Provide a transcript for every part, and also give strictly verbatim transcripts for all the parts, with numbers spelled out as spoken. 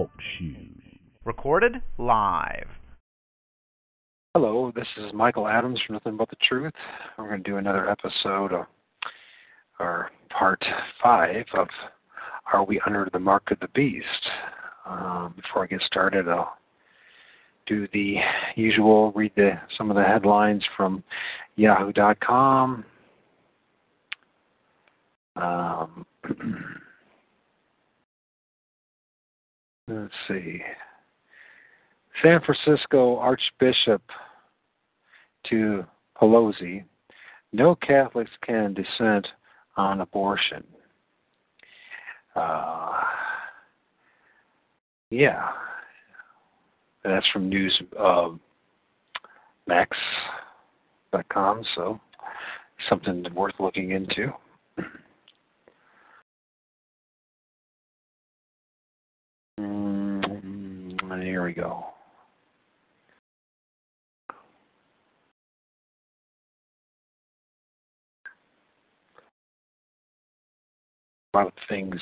Talk Shoes. Recorded live. Hello, this is Michael Adams from Nothing But the Truth. We're going to do another episode, of, or part five, of Are We Under the Mark of the Beast? Um, before I get started, I'll do the usual, read the some of the headlines from yahoo dot com. Um, let's see. San Francisco Archbishop to Pelosi, no Catholics can dissent on abortion. Uh, yeah. That's from news uh, max dot com, so something worth looking into. And here we go. A lot of things.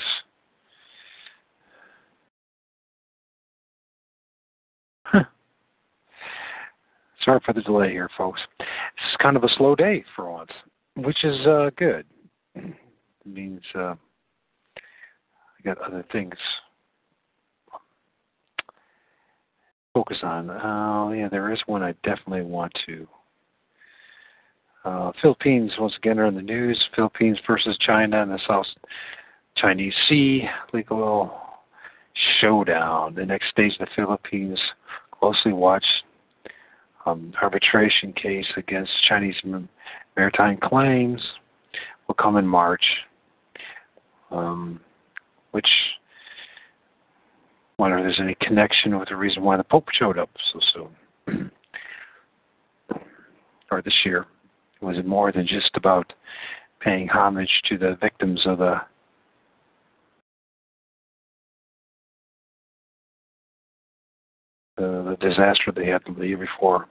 Huh. Sorry for the delay here, folks. It's kind of a slow day for once, which is uh, good. It means uh, I got other things focus on. Oh, uh, yeah, there is one I definitely want to. Uh, Philippines, once again, are in the news. Philippines versus China in the South Chinese Sea. Legal showdown. The next stage of the Philippines closely watched um, arbitration case against Chinese maritime claims will come in March, um, which... I wonder if there's any connection with the reason why the Pope showed up so soon. Or this year. It was more than just about paying homage to the victims of the the, the disaster they had the year before.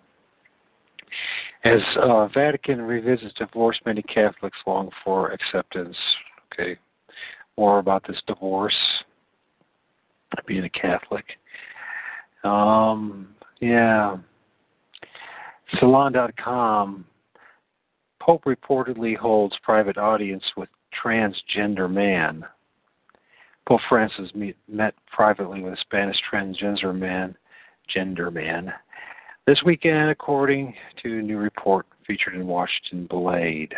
As uh, Vatican revisits divorce, many Catholics long for acceptance. Okay. More about this divorce. Being a Catholic. Um, yeah. Salon dot com. Pope reportedly holds private audience with transgender man. Pope Francis meet, met privately with a Spanish transgender man, gender man, this weekend, according to a new report featured in Washington Blade.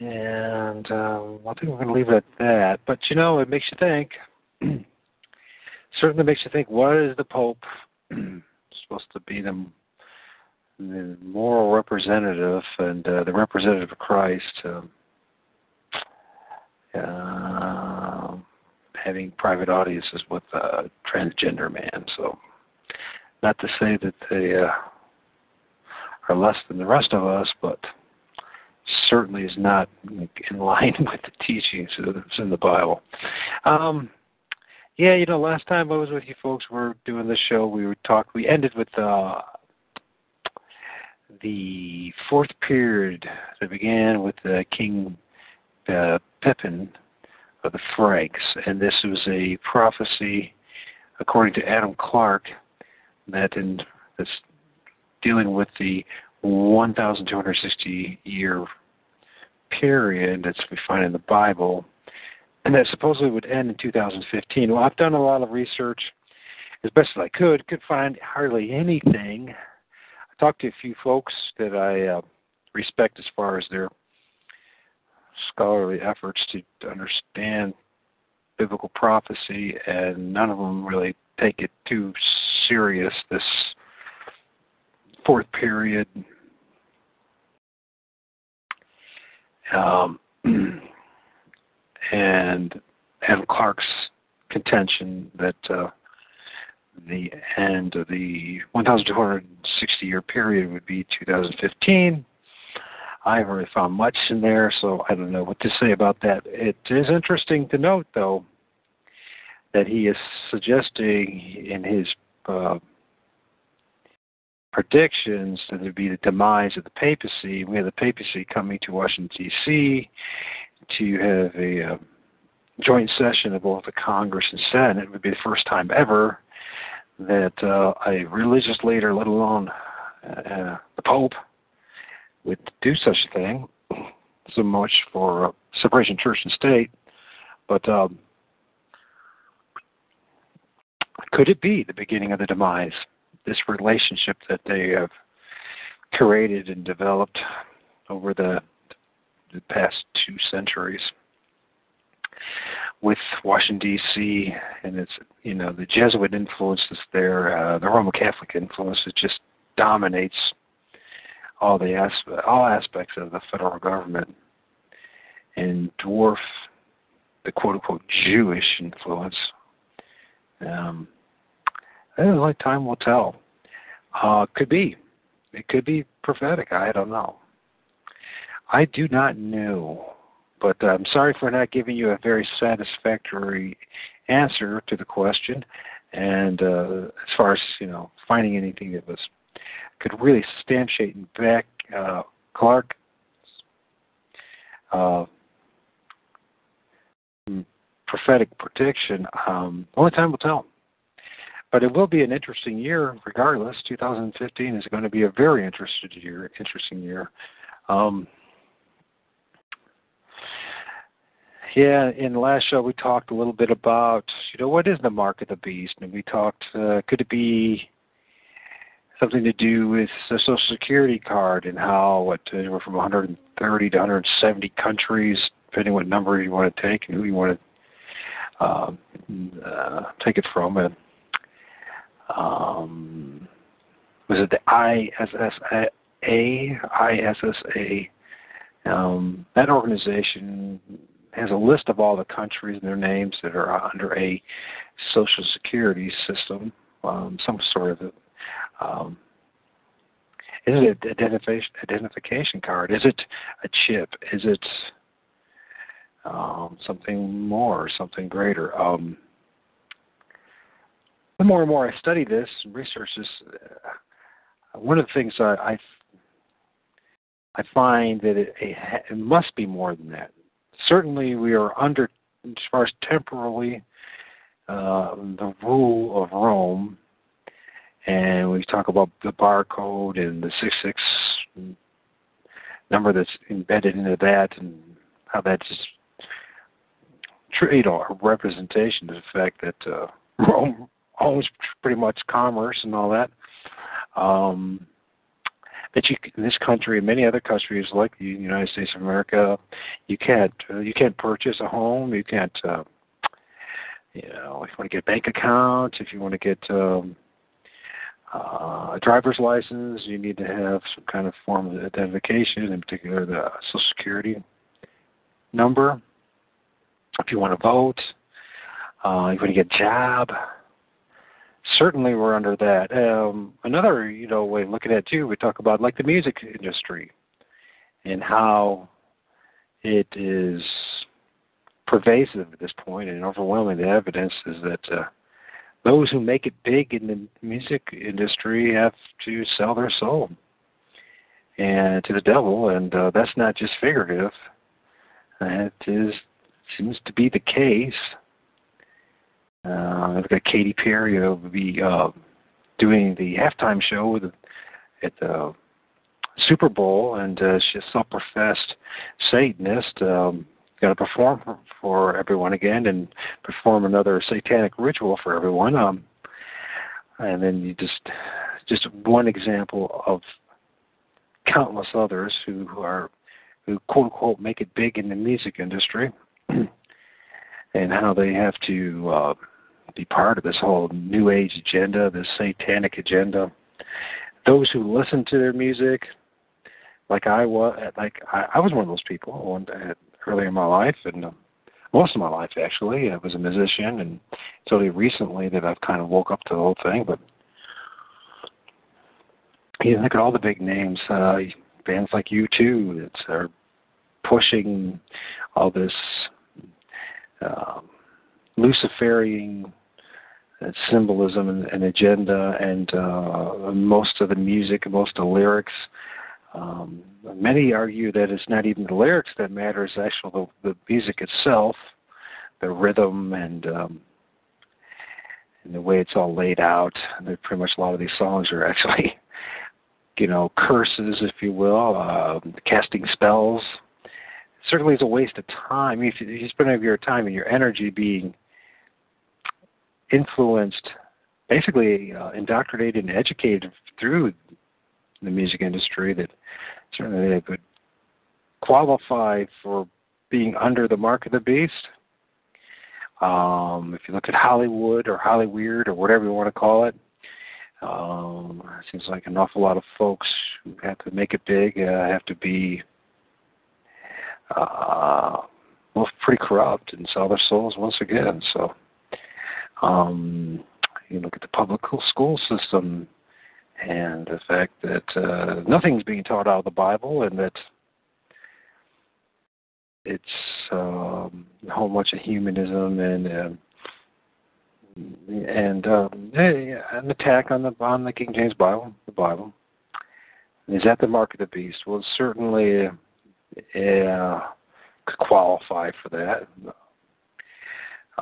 And um, I think we're going to leave it at that. But, you know, it makes you think. Certainly makes you think, what is the Pope supposed to be the, the moral representative and uh, the representative of Christ, uh, uh, having private audiences with a transgender man? So, not to say that they uh, are less than the rest of us, but certainly is not in line with the teachings that's in the Bible. Um, Yeah, you know, last time I was with you folks, we were doing the show, we were talk, we ended with uh, the fourth period that began with uh, King uh, Pippin of the Franks, and this was a prophecy, according to Adam Clark, that in that's dealing with the one thousand two hundred sixty year period that we find in the Bible. And that supposedly would end in two thousand fifteen. Well, I've done a lot of research as best as I could. Could find hardly anything. I talked to a few folks that I uh, respect as far as their scholarly efforts to, to understand biblical prophecy, and none of them really take it too serious, this fourth period. Um... And Adam Clark's contention that uh, the end of the one thousand two hundred sixty year period would be two thousand fifteen. I haven't really found much in there, so I don't know what to say about that. It is interesting to note, though, that he is suggesting in his uh, predictions that it would be the demise of the papacy. We have the papacy coming to Washington, D C, to have a uh, joint session of both the Congress and Senate. It would be the first time ever that uh, a religious leader, let alone uh, the Pope, would do such a thing. So much for uh, separation of church and state. But um, could it be the beginning of the demise, this relationship that they have created and developed over the, the past two centuries with Washington, D C, and it's, you know, the Jesuit influences there, uh, the Roman Catholic influence, it just dominates all the aspe- all aspects of the federal government and dwarf the quote-unquote Jewish influence. Um, I don't know, like time will tell. Uh, could be. It could be prophetic. I don't know. I do not know, but I'm sorry for not giving you a very satisfactory answer to the question. And uh, as far as, you know, finding anything that was could really substantiate and back uh, Clark's uh, prophetic prediction, um, only time will tell. But it will be an interesting year, regardless. two thousand fifteen is going to be a very interesting year. Interesting year. Um, yeah, in the last show we talked a little bit about, you know, what is the mark of the beast, and we talked. Uh, could it be something to do with the Social Security card and how what we're from one hundred thirty to one hundred seventy countries, depending what number you want to take and who you want to uh, uh, take it from. And Um, was it the I S S A? I S S A. Um, that organization has a list of all the countries and their names that are under a social security system, um, some sort of a, um, is it an identification, identification card? Is it a chip? Is it um, something more, something greater? Um, The more and more I study this and research this, uh, one of the things I I, I find that it, it must be more than that. Certainly, we are under, as far as temporally, uh, the rule of Rome, and we talk about the barcode and the six six six number that's embedded into that, and how that's just, you know, a representation of the fact that uh, Rome owns pretty much commerce and all that. Um, that you, in this country and many other countries like the United States of America, you can't uh, you can't purchase a home. You can't, uh, you know, if you want to get a bank account, if you want to get um, uh, a driver's license, you need to have some kind of form of identification, in particular the Social Security number. If you want to vote, uh, if you want to get a job. Certainly, we're under that. Um, another, you know, way of looking at it too, we talk about like the music industry and how it is pervasive at this point, and overwhelming. The evidence is that uh, those who make it big in the music industry have to sell their soul and to the devil, and uh, that's not just figurative. That is seems to be the case. Uh, I've got Katy Perry who will be uh, doing the halftime show with, at the Super Bowl, and uh, she's a self-professed Satanist. Um, got to perform for, for everyone again and perform another satanic ritual for everyone. Um, and then you just just one example of countless others who, who are who quote unquote make it big in the music industry, and how they have to. Uh, be part of this whole New Age agenda, this satanic agenda. Those who listen to their music, like I was, like I, I was one of those people one, uh, early in my life, and uh, most of my life actually. I was a musician, and it's only recently that I've kind of woke up to the whole thing. But you know, look at all the big names, uh, bands like U two that are pushing all this um, Luciferian symbolism and, and agenda, and uh, most of the music, most of the lyrics. Um, many argue that it's not even the lyrics that matter; it's actually the, the music itself the rhythm and, um, and the way it's all laid out. And pretty much a lot of these songs are actually, you know, curses, if you will, uh, casting spells. Certainly it's a waste of time. If you spend all your time and your energy being influenced, basically uh, indoctrinated and educated through the music industry, that certainly they would qualify for being under the mark of the beast. Um, if you look at Hollywood or Hollyweird or whatever you want to call it, um, it seems like an awful lot of folks who have to make it big uh, have to be uh, well, pretty corrupt and sell their souls once again. So um, you look at the public school system and the fact that uh, nothing's being taught out of the Bible, and that it's um, a whole bunch of humanism and uh, and um, an attack on the on the King James Bible, the Bible. Is that the mark of the beast? Well, it certainly uh, could qualify for that.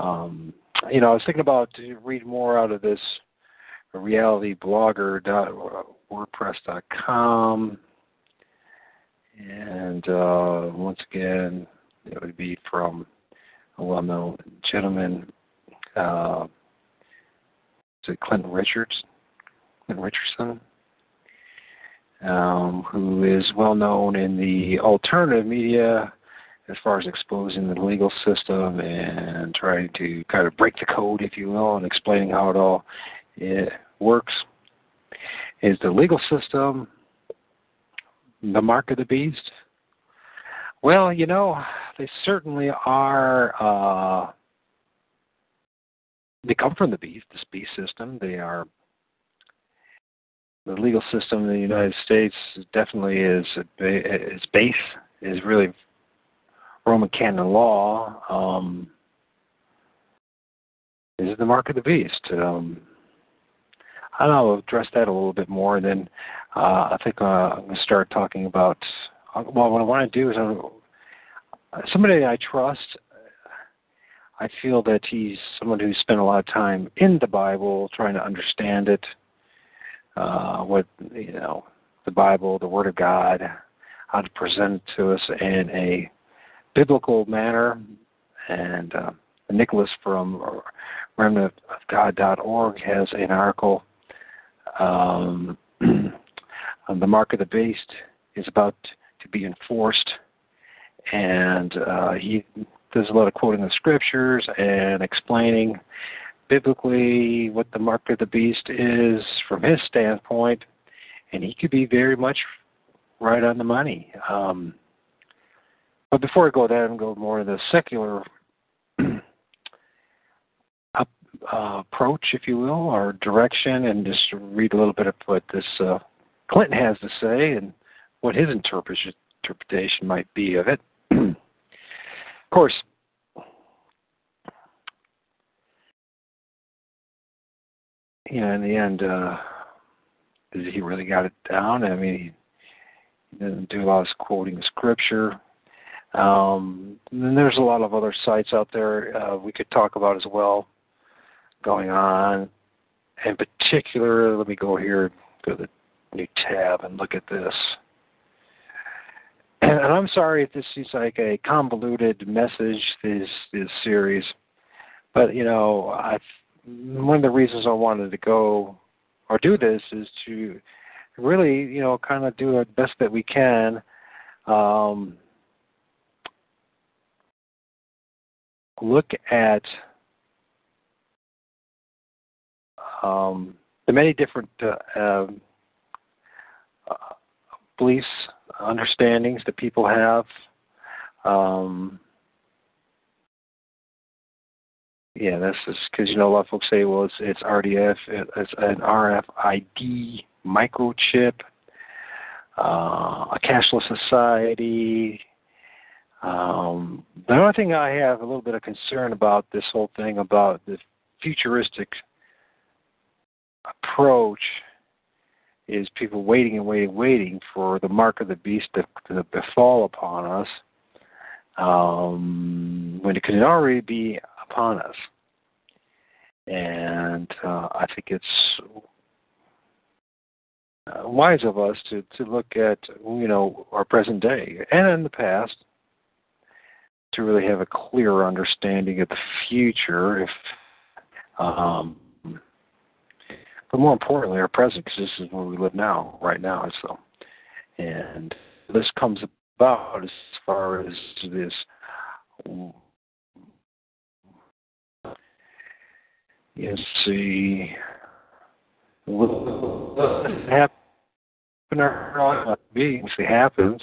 Um, you know, I was thinking about to read more out of this reality blogger dot wordpress dot com. And uh, once again, it would be from a well-known gentleman, uh, is it Clinton Richards, Clinton Richardson, um, who is well-known in the alternative media as far as exposing the legal system and trying to kind of break the code, if you will, and explaining how it all it works. Is the legal system the mark of the beast? Well, you know, they certainly are. Uh, they come from the beast, this beast system. They are. The legal system in the United States definitely is, its base is really Roman canon law. Um, is it the mark of the beast? Um, I don't know, I'll address that a little bit more, and then uh, I think uh, I'm going to start talking about, well, what I want to do is I'm, somebody I trust. I feel that he's someone who's spent a lot of time in the Bible, trying to understand it, uh, what, you know, the Bible, the Word of God, how to present it to us in a biblical manner. And uh, Nicholas from remnant of god dot org has an article, Um, the mark of the beast is about to be enforced, and uh, he does a lot of quoting the scriptures and explaining biblically what the mark of the beast is from his standpoint, and he could be very much right on the money. Um, but before I go there, I'm going to go more to the secular Uh, approach, if you will, or direction, and just read a little bit of what this uh, Clinton has to say and what his interpretation interpretation might be of it. Of course, you know, in the end, uh, he really got it down. I mean, he doesn't do a lot of quoting scripture. Um, and then there's a lot of other sites out there uh, we could talk about as well, going on. In particular, let me go here, go to the new tab and look at this. And, and I'm sorry if this seems like a convoluted message, this, this series, but, you know, I've, one of the reasons I wanted to go or do this is to really, you know, kind of do our best that we can, um, look at Um, the many different uh, uh, beliefs, understandings that people have. Um, yeah, that's because, you know, a lot of folks say, well, it's, it's R D F, it's an R F I D microchip, uh, a cashless society. Um, the only thing I have a little bit of concern about this whole thing about the futuristic approach is people waiting and waiting, waiting for the mark of the beast to, to befall upon us, um, when it could already be upon us. And uh, I think it's wise of us to, to look at, you know, our present day and in the past to really have a clearer understanding of the future. If, um, but more importantly, our present, because this is where we live now, right now. So, and this comes about as far as this, you see, what happens, if it happens,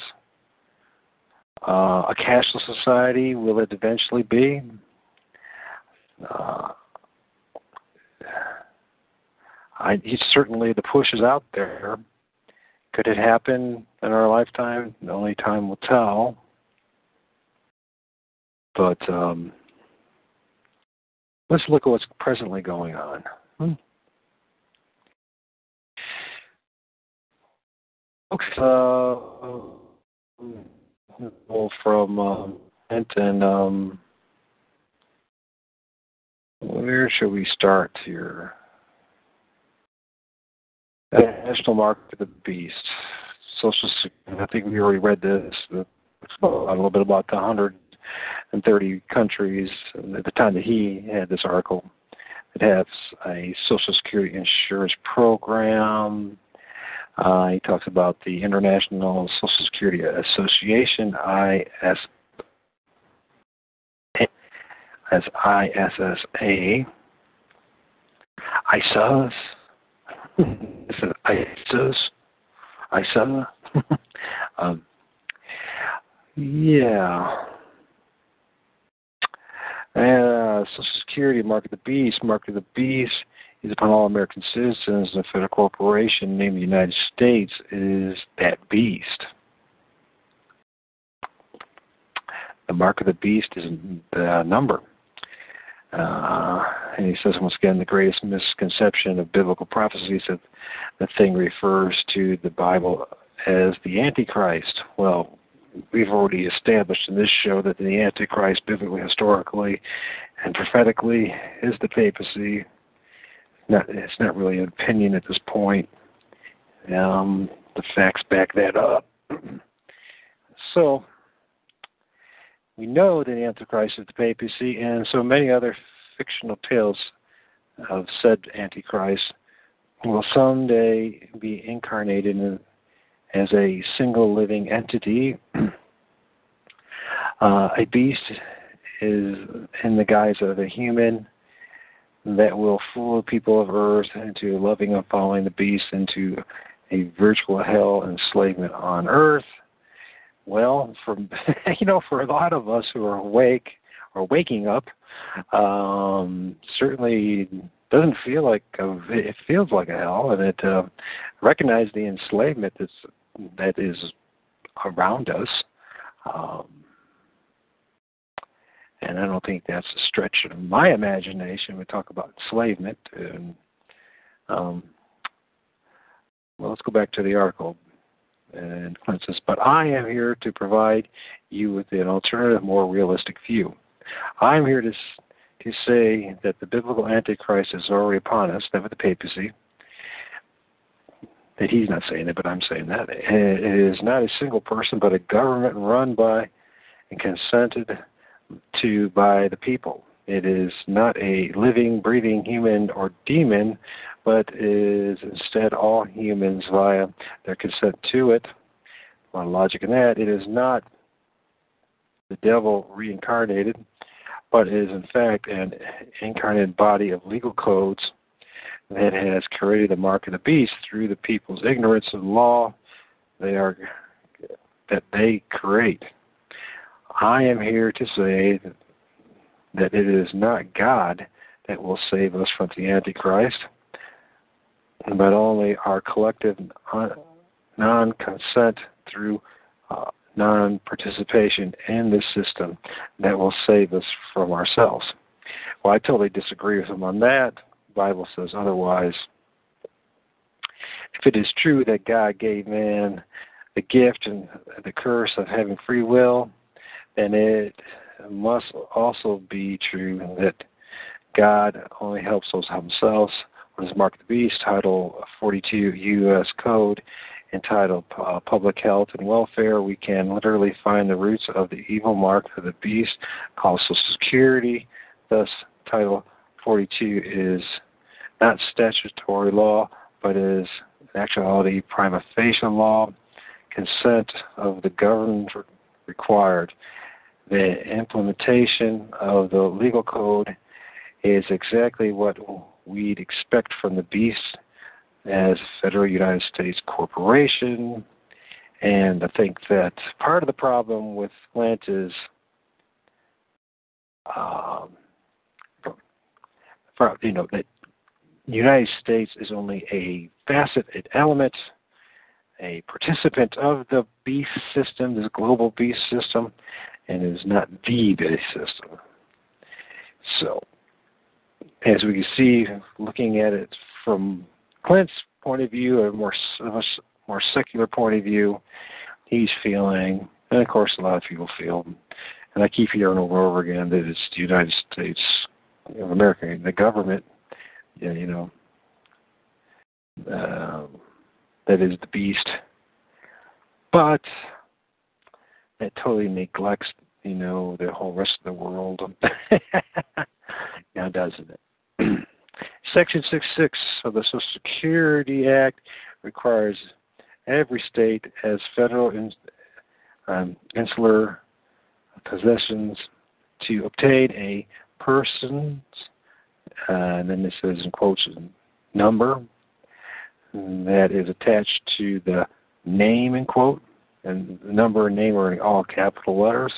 uh, a cashless society, will it eventually be? Uh, I, certainly the push is out there. Could it happen in our lifetime? Only time will tell. But um, let's look at what's presently going on. Hmm. Okay, so uh, from um, and um, where should we start here? National Mark of the Beast, Social Security. I think we already read this. A little bit about the one hundred thirty countries at the time that he had this article that has a Social Security insurance program. Uh, he talks about the International Social Security Association, I S S A, I S A S, I S A S, I S A. um, yeah. Uh, Social Security, Mark of the Beast, Mark of the Beast. Is upon all American citizens and a federal corporation named the United States is that beast. The mark of the beast is the number. Uh, and he says, once again, the greatest misconception of biblical prophecy is that the thing refers to the Bible as the Antichrist. Well, we've already established in this show that the Antichrist, biblically, historically, and prophetically, is the papacy. Not, it's not really an opinion at this point. Um, the facts back that up. So, we know that the Antichrist is the papacy, and so many other fictional tales of said Antichrist will someday be incarnated in, as a single living entity. Uh, a beast is in the guise of a human that will fool people of earth into loving and following the beast into a virtual hell enslavement on earth. Well, for you know, for a lot of us who are awake or waking up, um, certainly doesn't feel like a, it feels like a hell, and it uh, recognizes the enslavement that's that is around us. Um, And I don't think that's a stretch of my imagination. We talk about enslavement. And, um, well, let's go back to the article. And Clint says, but I am here to provide you with an alternative, more realistic view. I am here to to say that the biblical Antichrist is already upon us, that with the papacy, that he's not saying it, but I'm saying that. It is not a single person, but a government run by and consented to by the people. It is not a living, breathing human or demon, but is instead all humans via their consent to it. A lot of logic in that. It is not the devil reincarnated, but is in fact an incarnate body of legal codes that has created the mark of the beast through the people's ignorance of the law they are that they create. I am here to say that it is not God that will save us from the Antichrist, but only our collective non-consent through uh, non-participation in this system that will save us from ourselves. Well, I totally disagree with him on that. The Bible says otherwise. If it is true that God gave man the gift and the curse of having free will, and it must also be true that God only helps those who help themselves. What is Mark of the Beast, Title forty-two U S Code, entitled uh, Public Health and Welfare, we can literally find the roots of the evil mark of the beast called Social Security. Thus, Title forty-two is not statutory law, but is in actuality prima facie law. Consent of the governed required. The implementation of the legal code is exactly what we'd expect from the beast as a federal United States corporation. And I think that part of the problem with Lent is um, for, you know, that the United States is only a facet, an element, a participant of the beast system, this global beast system, and is not the beast system. So, as we can see, looking at it from Clint's point of view, a more, a more secular point of view, he's feeling, and of course a lot of people feel, and I keep hearing over and over again that it's the United States of America and the government, you know, uh, that is the beast. But that totally neglects, you know, the whole rest of the world. Now, doesn't it? Section sixty-six of the Social Security Act requires every state as federal in, um, insular possessions to obtain a person's, uh, and then it says in quotes, number that is attached to the name, in quote, and the number and name are in all capital letters,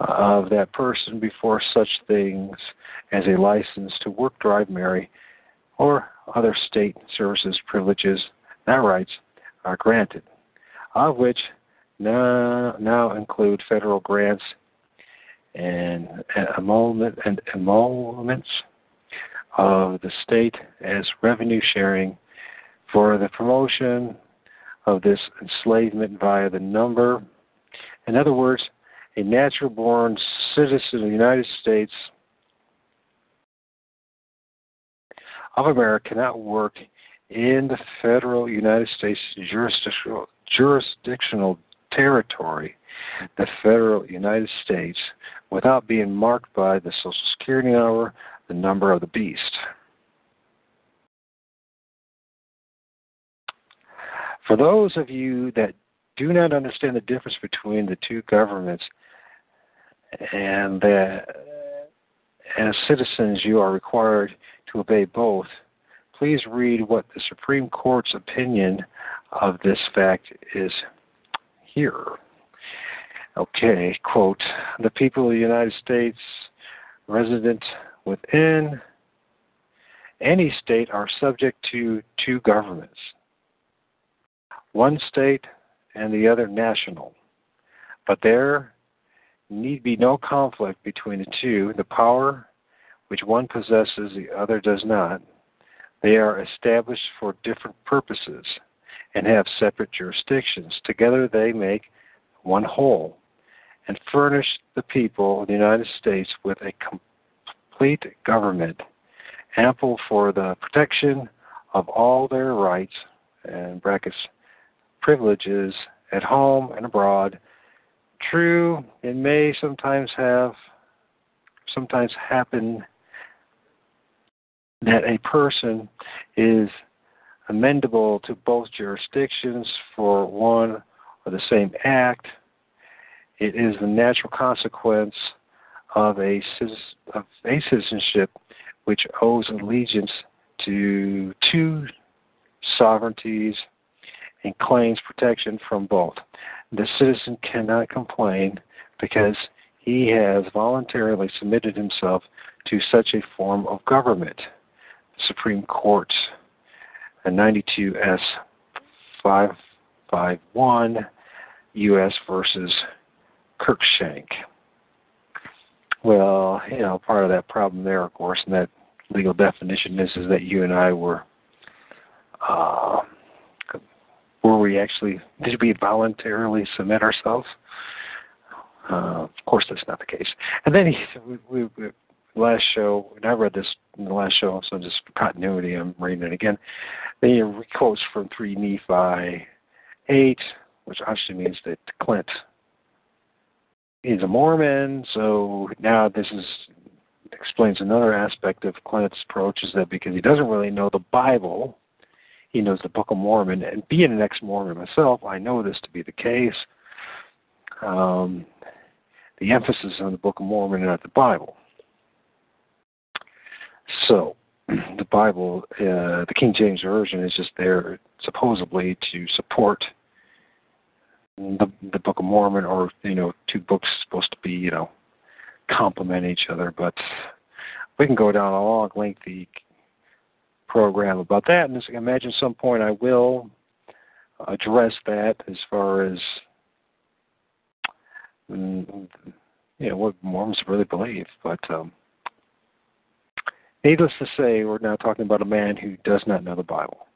of that person before such things as a license to work, drive, marry, or other state services, privileges, not rights, are granted, of which now, now include federal grants and emoluments and emoluments of the state as revenue sharing for the promotion of this enslavement via the number. In other words, a natural-born citizen of the United States of America cannot work in the federal United States jurisdictional, jurisdictional territory, the federal United States, without being marked by the Social Security number, the number of the beast. For those of you that do not understand the difference between the two governments, and that as citizens you are required to obey both, please read what the Supreme Court's opinion of this fact is here. Okay, quote, the people of the United States resident within any state are subject to two governments, one state and the other national, but there need be no conflict between the two. The power which one possesses the other does not. They are established for different purposes and have separate jurisdictions. Together they make one whole and furnish the people of the United States with a complete government, ample for the protection of all their rights and brackets privileges at home and abroad. True, it may sometimes have, sometimes happen that a person is amendable to both jurisdictions for one or the same act. It is the natural consequence of a, of a citizenship which owes allegiance to two sovereignties and claims protection from both. The citizen cannot complain because he has voluntarily submitted himself to such a form of government. The Supreme Court, ninety-two S five fifty-one, U S versus Kirkshank. Well, you know, part of that problem there, of course, and that legal definition is, is that you and I were... Uh, Were we actually, did we voluntarily submit ourselves? Uh, of course, that's not the case. And then he, we, we, last show, and I read this in the last show, so just for continuity, I'm reading it again. Then he quotes from three Nephi eight, which obviously means that Clint is a Mormon, so now this is explains another aspect of Clint's approach, is that because he doesn't really know the Bible, he knows the Book of Mormon, and being an ex-Mormon myself, I know this to be the case. Um, the emphasis on the Book of Mormon and not the Bible. So, the Bible, uh, the King James Version is just there supposedly to support the, the Book of Mormon, or, you know, two books supposed to be, you know, complement each other, but we can go down a long, lengthy program about that, and I imagine at some point I will address that as far as, you know, what Mormons really believe. But um, needless to say, we're now talking about a man who does not know the Bible.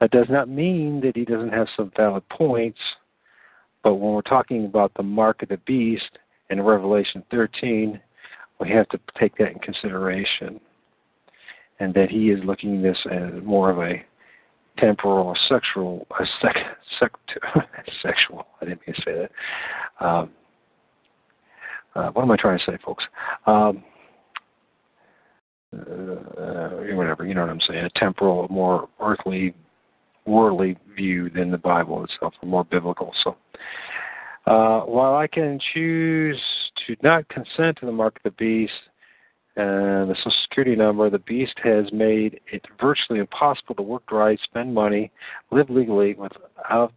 That does not mean that he doesn't have some valid points, but when we're talking about the mark of the beast in Revelation thirteen, we have to take that in consideration, and that he is looking this as more of a temporal or sexual, a sec, sec, sexual, I didn't mean to say that. Um, uh, what am I trying to say, folks? Um, uh, whatever, you know what I'm saying, a temporal, more earthly, worldly view than the Bible itself, or more biblical, so. Uh, while I can choose to not consent to the mark of the beast and the Social Security number, the beast has made it virtually impossible to work right, spend money, live legally without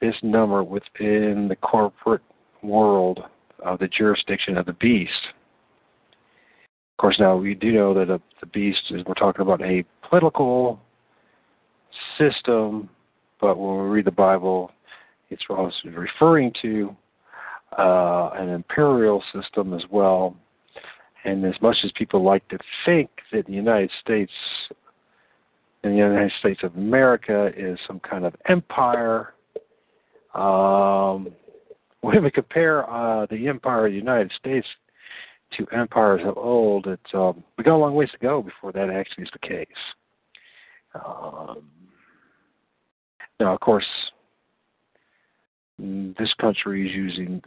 this number within the corporate world of the jurisdiction of the beast. Of course, now we do know that a, the beast is, we're talking about a political system, but when we read the Bible, it's also referring to uh, an imperial system as well. And as much as people like to think that the United States and the United States of America is some kind of empire, um, when we compare uh, the empire of the United States to empires of old, it's, um, we got a long ways to go before that actually is the case. Um, now, of course, this country is using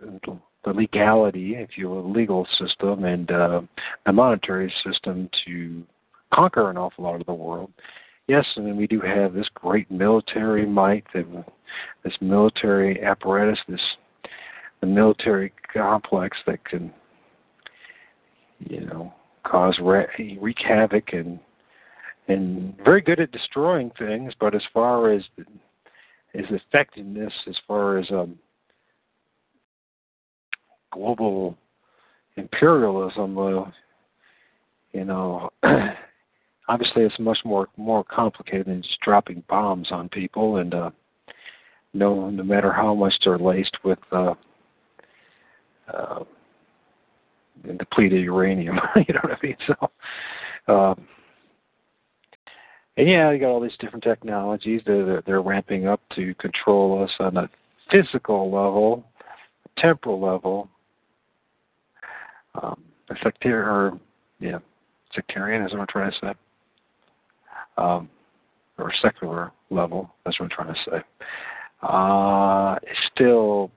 the legality, if you will, legal system and uh, a monetary system to conquer an awful lot of the world. Yes, and then we do have this great military might, this military apparatus, this the military complex that can, you know, cause re- wreak havoc and and very good at destroying things, but as far as the, Is effectiveness as far as um, global imperialism, uh, you know, obviously it's much more more complicated than just dropping bombs on people, and uh, no, no matter how much they're laced with uh, uh, depleted uranium, you know what I mean? So. Um, And yeah, you got all these different technologies that they're, they're ramping up to control us on a physical level, a temporal level. Um, sectarian, or yeah, sectarian is what I'm trying to say, um, or secular level. That's what I'm trying to say. Uh, it's still,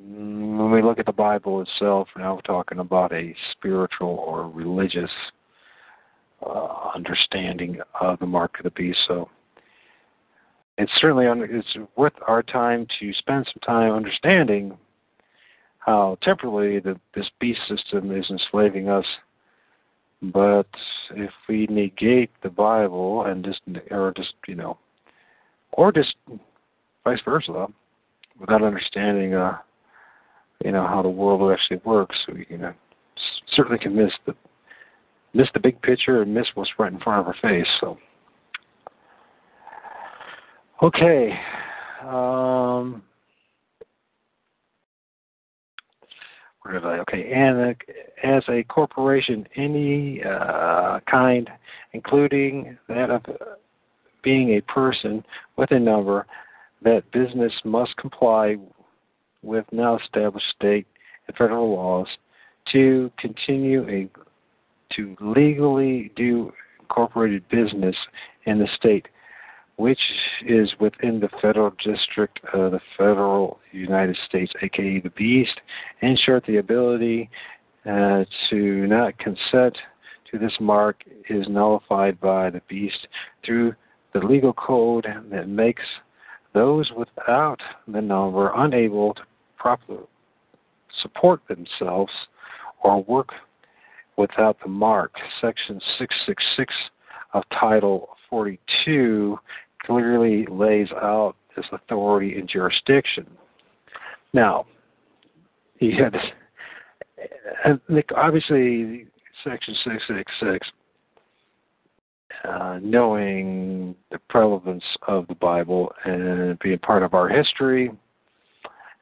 when we look at the Bible itself, now we're talking about a spiritual or religious Uh, understanding of the mark of the beast. So it's certainly under, it's worth our time to spend some time understanding how temporarily the, this beast system is enslaving us. But if we negate the Bible and just or just you know or just vice versa, without understanding uh, you know how the world actually works, we can uh, certainly can miss the miss the big picture and miss what's right in front of our face. So, okay. Um, where did I? Okay. And uh, as a corporation, any uh, kind, including that of being a person with a number, that business must comply with now established state and federal laws to continue a, to legally do incorporated business in the state, which is within the federal district of the federal United States, a k a the beast. In short, the ability uh, to not consent to this mark is nullified by the beast through the legal code that makes those without the number unable to properly support themselves or work without the mark. Section six sixty-six of Title forty-two clearly lays out this authority and jurisdiction. Now, you have this, obviously, Section six sixty-six, uh, knowing the prevalence of the Bible and being part of our history,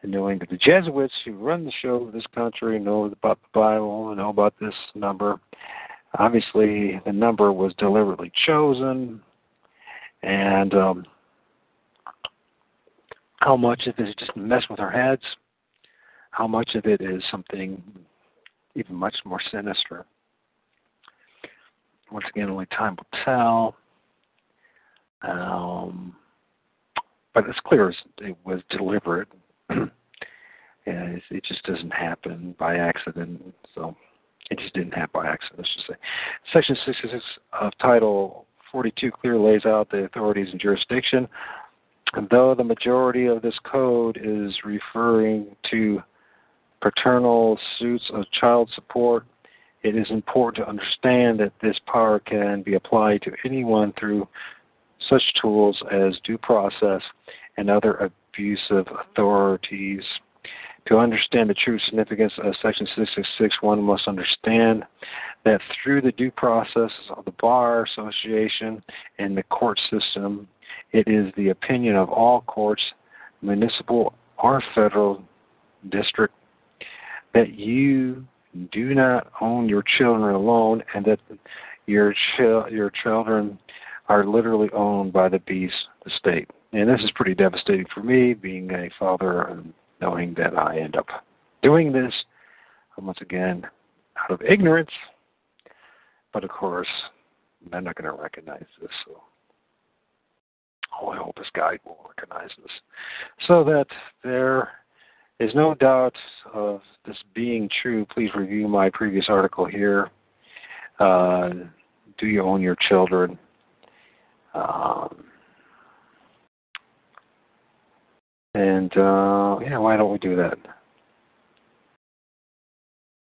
and knowing that the Jesuits who run the show of this country know about the Bible and know about this number. Obviously, the number was deliberately chosen, and um, how much of it is just a mess with our heads, how much of it is something even much more sinister. Once again, only time will tell. Um, but it's clear it was deliberate. Yeah, it just doesn't happen by accident. So it just didn't happen by accident, let's just say. Section sixty-six of Title forty-two clearly lays out the authorities and jurisdiction. And though the majority of this code is referring to paternal suits of child support, it is important to understand that this power can be applied to anyone through such tools as due process and other abusive authorities. To understand the true significance of Section six sixty-six, one must understand that through the due process of the Bar Association and the court system, it is the opinion of all courts, municipal or federal district, that you do not own your children alone and that your chil- your children are literally owned by the beast, the state. And this is pretty devastating for me, being a father and knowing that I end up doing this, once again, out of ignorance. But, of course, I'm not going to recognize this. So, oh, I hope this guide will recognize this. So that there is no doubt of this being true. Please review my previous article here. Uh, do you own your children? Um... And, uh, yeah, why don't we do that?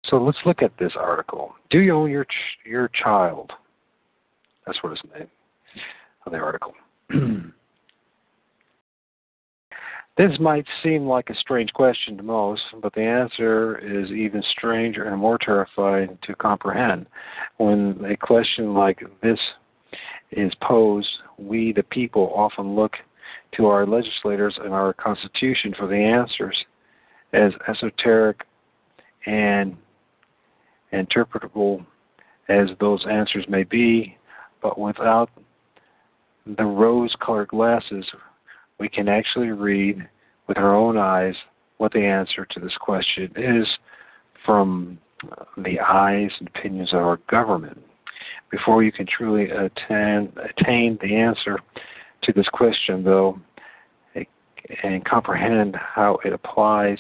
So let's look at this article. Do you own your ch- your child? That's what it's named on the article. This might seem like a strange question to most, but the answer is even stranger and more terrifying to comprehend. When a question like this is posed, we, the people, often look to our legislators and our Constitution for the answers, as esoteric and interpretable as those answers may be, but without the rose-colored glasses, we can actually read with our own eyes what the answer to this question is from the eyes and opinions of our government. Before you can truly attain, attain the answer to this question, though, and comprehend how it applies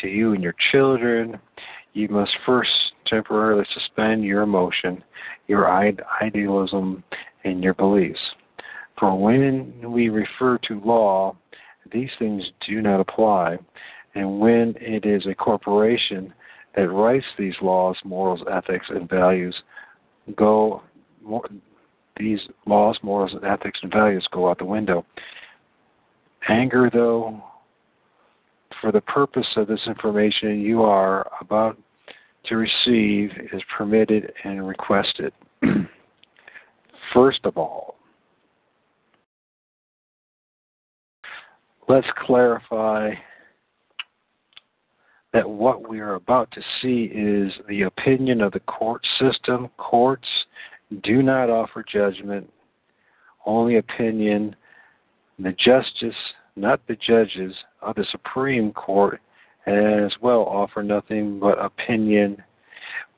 to you and your children, you must first temporarily suspend your emotion, your idealism, and your beliefs. For when we refer to law, these things do not apply, and when it is a corporation that writes these laws, morals, ethics, and values go more. These laws, morals, and ethics and values go out the window. Anger, though, for the purpose of this information you are about to receive, is permitted and requested. First of all, let's clarify that what we are about to see is the opinion of the court system. Courts do not offer judgment, only opinion. The justice, not the judges, of the Supreme Court and as well offer nothing but opinion,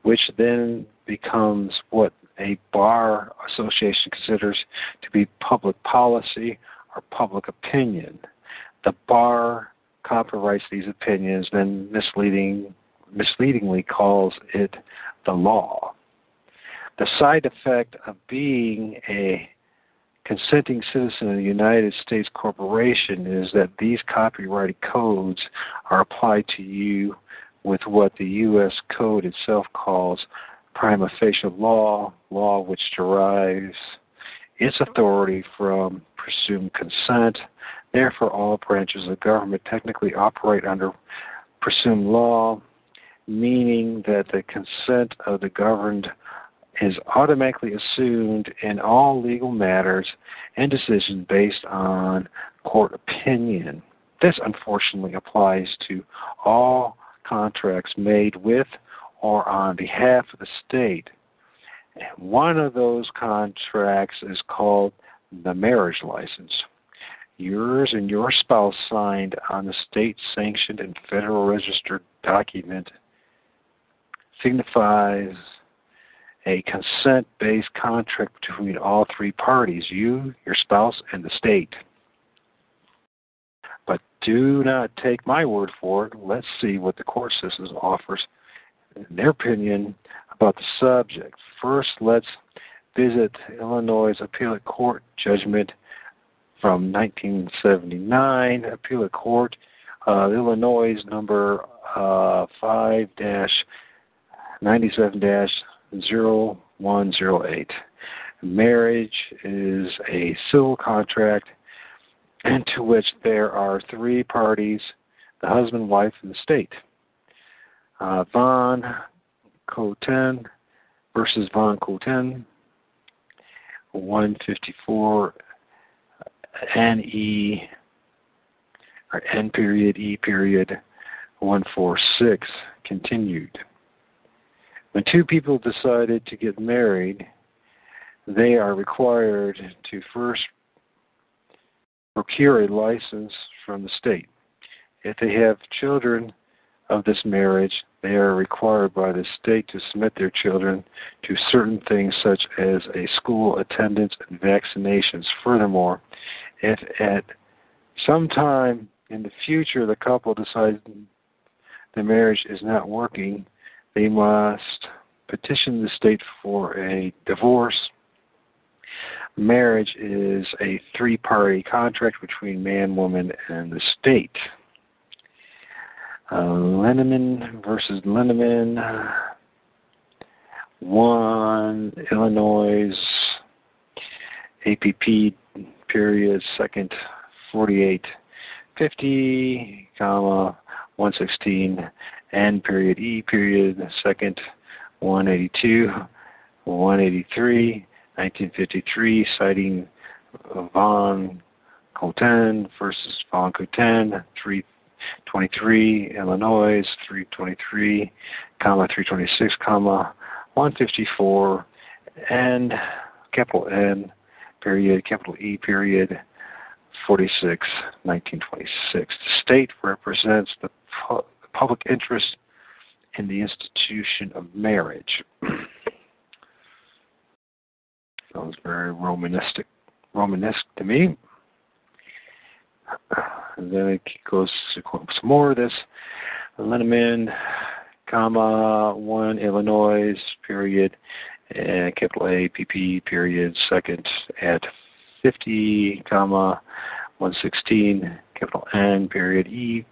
which then becomes what a bar association considers to be public policy or public opinion. The bar copyrights these opinions, then misleading, misleadingly calls it the law. The side effect of being a consenting citizen of the United States corporation is that these copyrighted codes are applied to you with what the U S Code itself calls prima facie law, law which derives its authority from presumed consent. Therefore, all branches of government technically operate under presumed law, meaning that the consent of the governed is automatically assumed in all legal matters and decisions based on court opinion. This, unfortunately, applies to all contracts made with or on behalf of the state. And one of those contracts is called the marriage license. Yours and your spouse signed on the state-sanctioned and federal registered document signifies a consent-based contract between all three parties, you, your spouse, and the state. But do not take my word for it. Let's see what the court system offers in their opinion about the subject. First, let's visit Illinois' appellate court judgment from nineteen seventy-nine, appellate court, uh, Illinois number uh, five dash ninety-seven dash zero one zero eight. Marriage is a civil contract into which there are three parties, the husband, wife, and the state. Uh, Von Koten versus Von Koten, one fifty-four N E, or N period, E period, one forty-six, continued. When two people decided to get married, they are required to first procure a license from the state. If they have children of this marriage, they are required by the state to submit their children to certain things such as a school attendance and vaccinations. Furthermore, if at some time in the future the couple decides the marriage is not working, they must petition the state for a divorce. Marriage is a three-party contract between man, woman, and the state. Uh, Linneman versus Linneman, one Illinois, A P P period, second, forty-eight fifty, comma, one sixteen, N period, E period, second, one eighty-two, one eighty-three, nineteen fifty-three, citing Von Koten versus Von Koten, three twenty-three, Illinois, three twenty-three, comma, three twenty-six, comma, one fifty-four, N, capital N, period, capital E period, forty-six, nineteen twenty-six. The state represents the pu- public interest in the institution of marriage. Sounds very Romanesque, Romanesque to me. And then it goes to some more of this. Linneman, comma, one Illinois, period, uh, capital A, P P, period, second, at fifty, comma, one sixteen, capital N, period, E,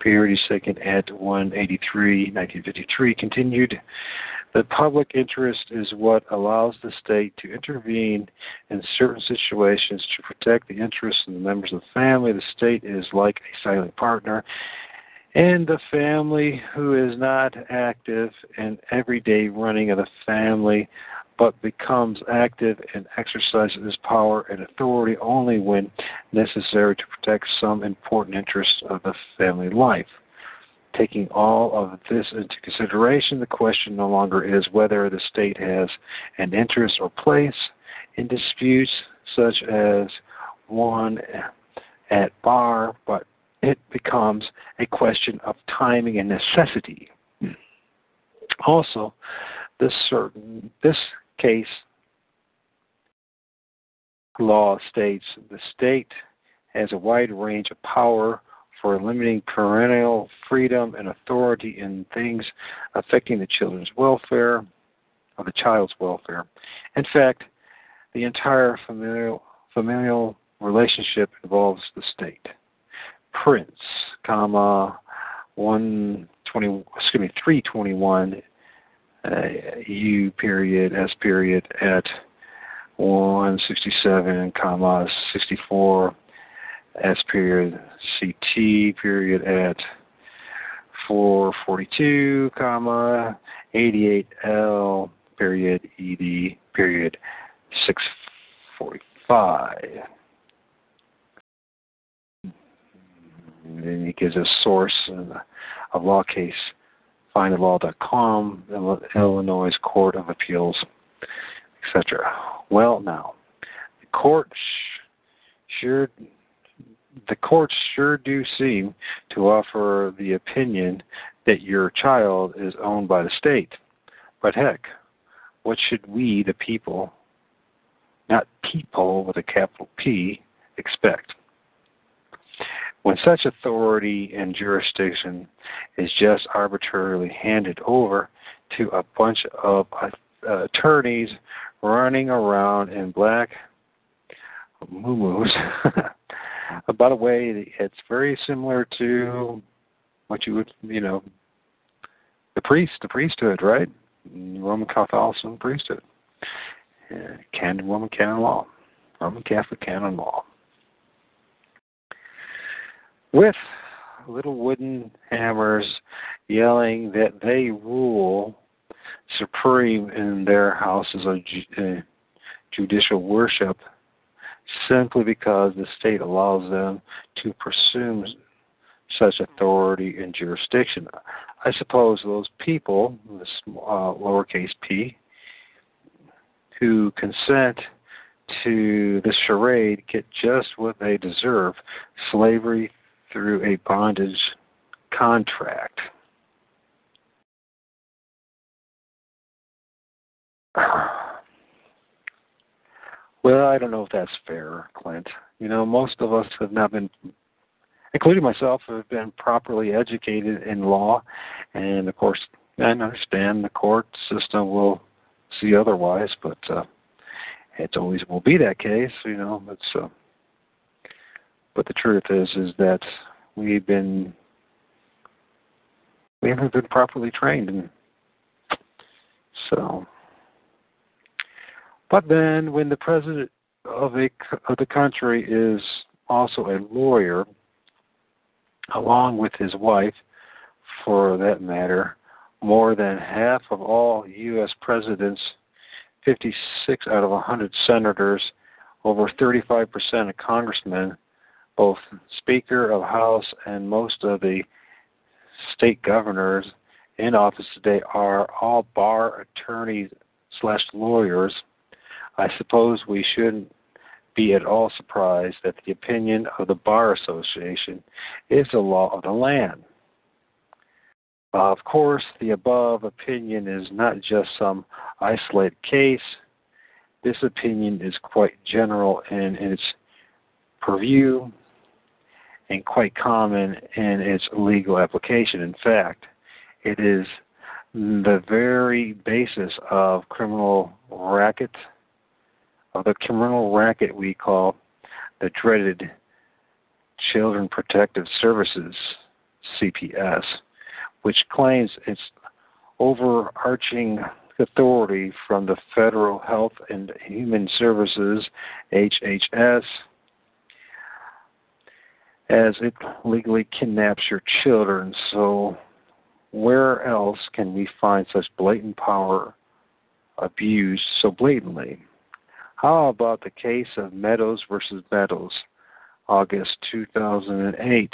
period, second, at one eighty-three, nineteen fifty-three, continued. The public interest is what allows the state to intervene in certain situations to protect the interests of the members of the family. The state is like a silent partner in the family who is not active in everyday running of the family, but becomes active and exercises his power and authority only when necessary to protect some important interests of the family life. Taking all of this into consideration, the question no longer is whether the state has an interest or place in disputes such as one at bar, but it becomes a question of timing and necessity. Also, this certain this case law states the state has a wide range of power for limiting parental freedom and authority in things affecting the children's welfare, or the child's welfare. In fact, the entire familial, familial relationship involves the state. Prince, comma, one twenty, excuse me, three twenty one, uh, U period S period at one sixty seven, comma, sixty four. S period C T period at four forty-two, comma, eighty-eight L period E D period six forty-five. And then he gives a source in a law case, find the law dot com, Illinois Court of Appeals, et cetera. Well, now, the court sure... The courts sure do seem to offer the opinion that your child is owned by the state. But heck, what should we, the people, not people with a capital P, expect? When such authority and jurisdiction is just arbitrarily handed over to a bunch of uh, attorneys running around in black moo-moos. By the way, it's very similar to what you would, you know, the priest, the priesthood, right? Roman Catholicism priesthood. Uh, canon, Roman canon law. Roman Catholic canon law. With little wooden hammers yelling that they rule supreme in their houses of ju- uh, judicial worship, simply because the state allows them to pursue such authority and jurisdiction. I suppose those people, this uh, lowercase p, who consent to this charade get just what they deserve, slavery through a bondage contract. Well, I don't know if that's fair, Clint. You know, most of us have not been, including myself, have been properly educated in law. And, of course, I understand the court system will see otherwise, but uh, it always will be that case, you know. It's, uh, but the truth is is that we've been, we haven't been properly trained. And so... But then, when the president of, a, of the country is also a lawyer, along with his wife, for that matter, more than half of all U S presidents, fifty-six out of one hundred senators, over thirty-five percent of congressmen, both Speaker of the House and most of the state governors in office today are all bar attorneys slash lawyers. I suppose we shouldn't be at all surprised that the opinion of the Bar Association is the law of the land. Uh, of course, the above opinion is not just some isolated case. This opinion is quite general in its purview and quite common in its legal application. In fact, it is the very basis of criminal racket. The criminal racket we call the dreaded Children Protective Services, C P S, which claims its overarching authority from the Federal Health and Human Services, H H S, as it legally kidnaps your children. So where else can we find such blatant power abused so blatantly? How about the case of Meadows versus Meadows, August two thousand eight,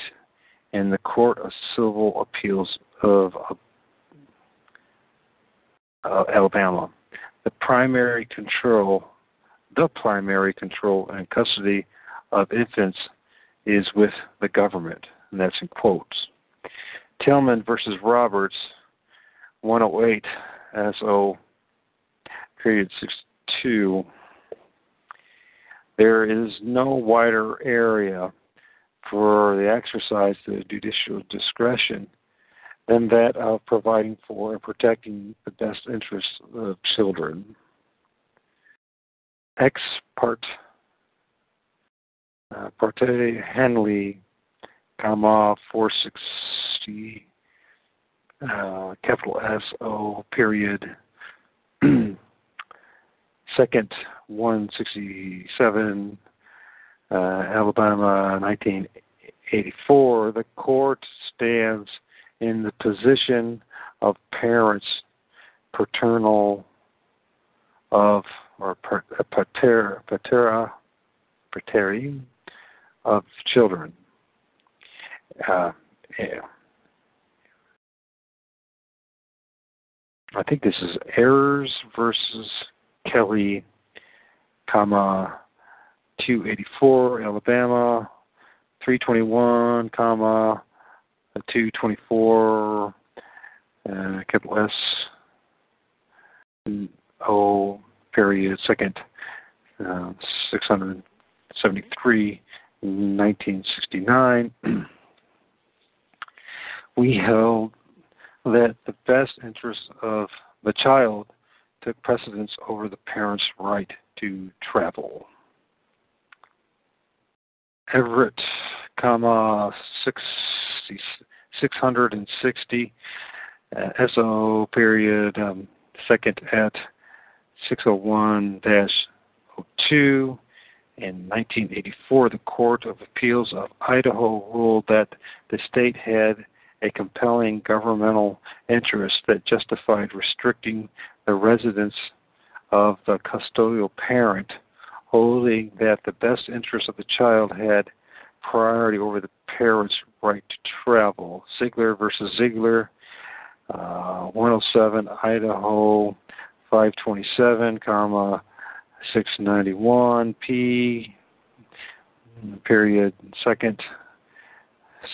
in the Court of Civil Appeals of uh, uh, Alabama? The primary control, the primary control and custody of infants is with the government. and that's in quotes. Tillman versus Roberts, one oh eight, S O, period six two. There is no wider area for the exercise of judicial discretion than that of providing for and protecting the best interests of children. Ex parte, uh, parte Henley, comma, four sixty, uh, capital S O, period, second, one sixty-seven, uh, Alabama, nineteen eighty-four, the court stands in the position of parents paternal of, or pater, patera, pateri, of children. Uh, yeah. I think this is Ayers versus Kelly, comma, two eighty-four, Alabama, three twenty-one, comma, two twenty-four, uh, capital S, O, period, second, uh, six seventy-three, nineteen sixty-nine. We held that the best interests of the child took precedence over the parent's right to travel. Everett, comma, six sixty, uh, S O, period, um, second at six oh one dash oh two. In nineteen eighty-four, the Court of Appeals of Idaho ruled that the state had a compelling governmental interest that justified restricting the residence of the custodial parent, holding that the best interest of the child had priority over the parent's right to travel. Ziegler versus Ziegler, uh, one oh seven, Idaho, five twenty-seven, comma, six ninety-one, P, period, second,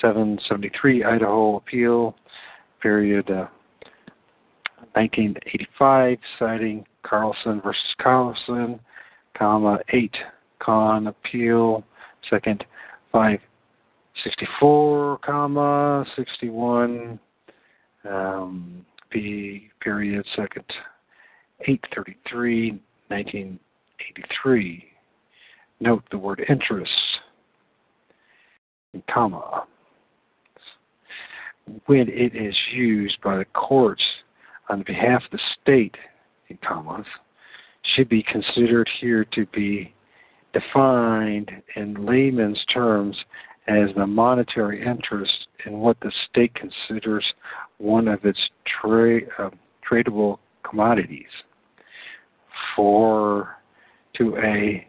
seven seventy-three, Idaho Appeal, period, uh, nineteen eighty-five, citing Carlson versus Carlson, comma, eight, Con Appeal, second, five sixty-four, comma, sixty-one, um, P, period, second, eight thirty-three, nineteen eighty-three. Note the word interests in comma when it is used by the courts on behalf of the state, in commas, should be considered here to be defined in layman's terms as the monetary interest in what the state considers one of its tra- uh, tradable commodities. For to a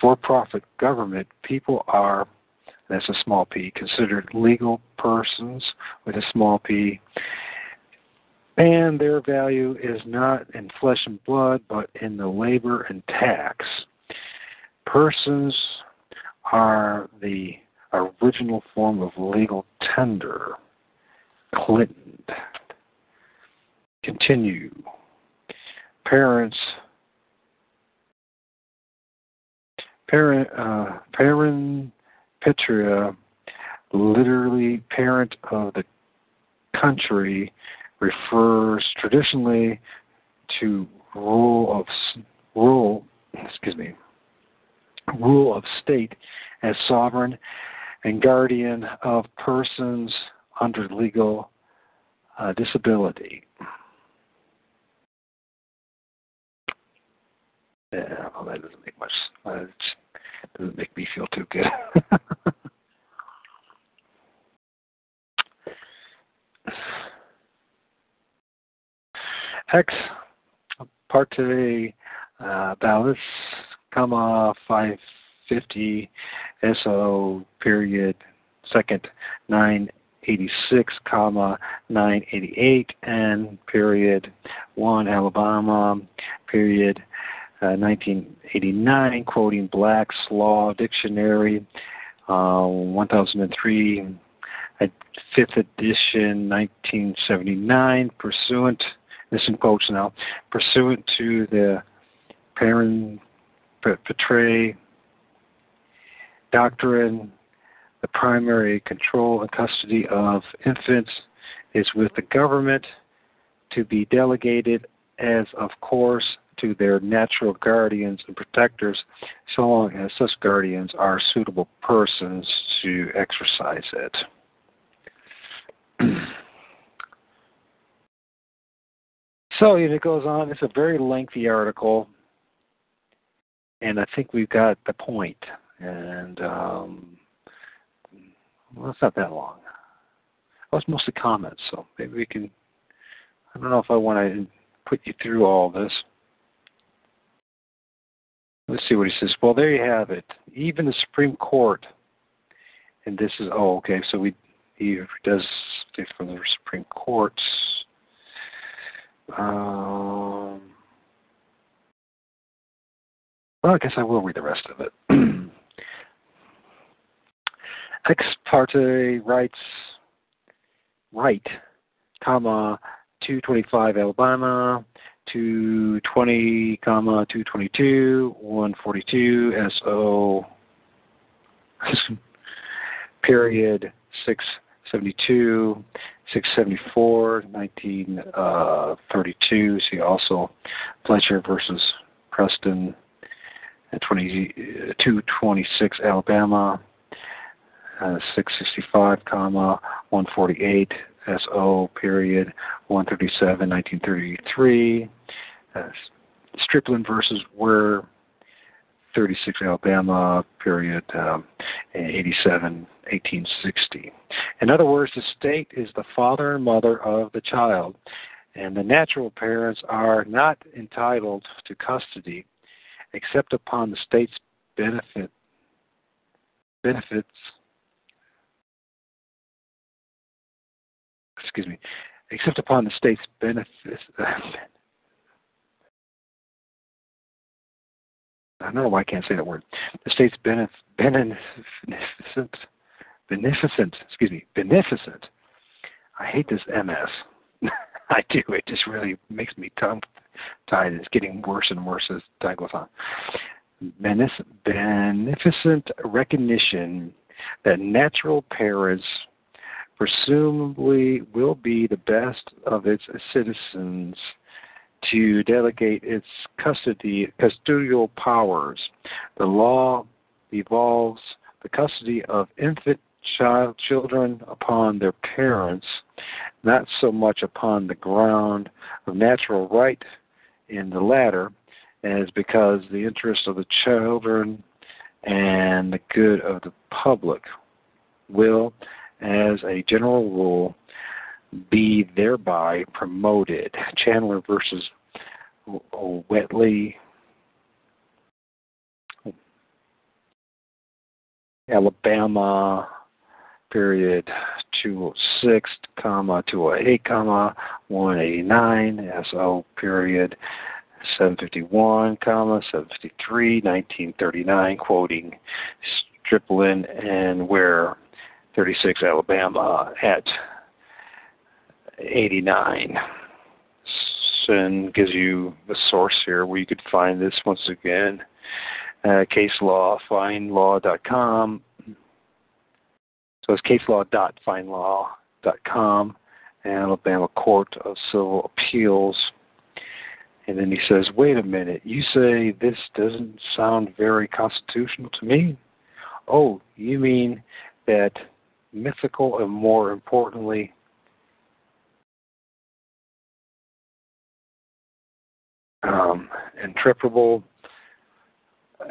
for-profit government, people are, that's a small p, considered legal persons with a small p, and their value is not in flesh and blood, but in the labor and tax. Persons are the original form of legal tender. Clinton. Continue. Parents, parent, uh, parent, patria, literally parent of the country, refers traditionally to rule of rule, excuse me, rule of state as sovereign and guardian of persons under legal uh, disability. Yeah, well, that doesn't make much. Uh, it doesn't make me feel too good. Ex parte uh, balance, comma, five fifty, S O, period, second, nine eighty-six, comma, nine eighty-eight, and period, one, Alabama, period, uh, nineteen eighty-nine, quoting Black's Law Dictionary, uh, one thousand three, fifth edition, nineteen seventy-nine, pursuant, this in quotes now, pursuant to the parent Petrae doctrine, the primary control and custody of infants is with the government, to be delegated as of course to their natural guardians and protectors, so long as such guardians are suitable persons to exercise it. So it goes on. It's a very lengthy article, and I think we've got the point. And um, well, it's not that long. Well, it's mostly comments, so maybe we can. I don't know if I want to put you through all this. Let's see what he says. Well, there you have it. Even the Supreme Court, and this is, oh, okay, so we, he does it from the Supreme Court's. Um, well, I guess I will read the rest of it. Ex parte rights, right, comma, two twenty-five Alabama, two twenty, comma, two twenty-two, one forty-two, S O, period, six seventy-two, six seventy-four, nineteen thirty-two. See also Fletcher versus Preston, two twenty-six Alabama, uh, six sixty-five, comma, one forty-eight. S O period one thirty-seven, nineteen thirty-three, uh, Strickland versus Ware, thirty-six Alabama period um, eighty-seven, eighteen sixty. In other words, the state is the father and mother of the child, and the natural parents are not entitled to custody except upon the state's benefit benefits. Excuse me, except upon the state's benefits. I don't know why I can't say that word. The state's benef- beneficent, beneficent, excuse me, beneficent. I hate this M S. I do. It just really makes me tongue-tied. It's getting worse and worse as time goes on. Benef- beneficent recognition that natural parents presumably will be the best of its citizens to delegate its custody, custodial powers. The law devolves the custody of infant child children upon their parents, not so much upon the ground of natural right in the latter, as because the interest of the children and the good of the public will, as a general rule, be thereby promoted. Chandler versus Whitley, Alabama, period two oh six, comma, two oh eight, comma, one eighty-nine, S O, period seven fifty-one, comma, seven fifty-three, nineteen thirty-nine, quoting Strickland and Ware, thirty-six Alabama at eighty-nine. Sin gives you the source here where you could find this once again. Uh, case law, find law dot com. So it's case law dot find law dot com, Alabama Court of Civil Appeals. And then he says, wait a minute, you say this doesn't sound very constitutional to me? Oh, you mean that mythical and more importantly, um, interpretable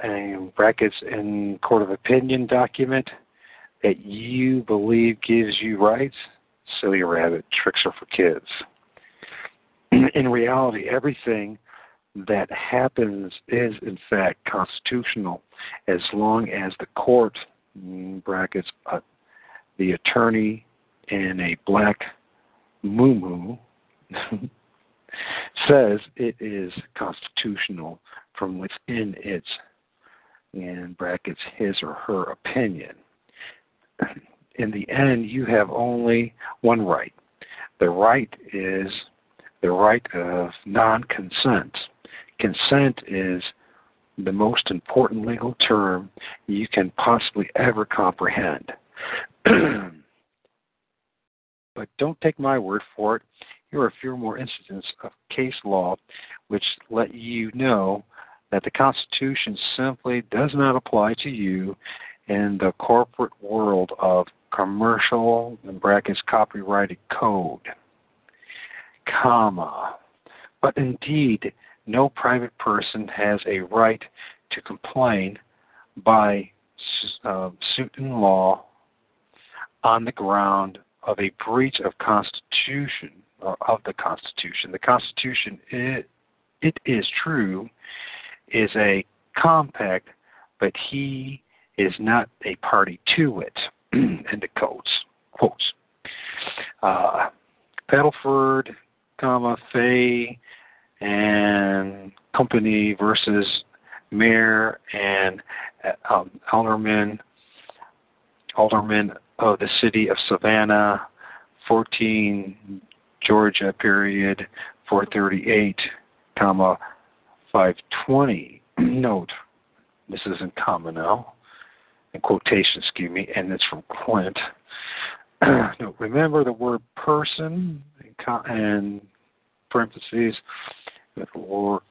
and brackets and court of opinion document that you believe gives you rights? Silly rabbit, tricks are for kids. In reality, everything that happens is in fact constitutional as long as the court, brackets, uh, the attorney in a black muumuu says it is constitutional from within its, in brackets, his or her opinion. in the end, you have only one right. The right is the right of non-consent. Consent is the most important legal term you can possibly ever comprehend. But don't take my word for it. Here are a few more instances of case law which let you know that the Constitution simply does not apply to you in the corporate world of commercial, in brackets, copyrighted code, comma. But indeed, no private person has a right to complain by uh, suit in law on the ground of a breach of Constitution or of the Constitution. The Constitution, it, it is true, is a compact, but he is not a party to it. End of quotes. Quotes. Uh, Paddleford, comma, Fay and Company versus Mayor and um, Alderman, Alderman of the City of Savannah, fourteen Georgia period four thirty-eight, comma, five twenty. Note, this is in comma now. In quotation, excuse me, and it's from Clint. No, remember the word person and parentheses with lowercase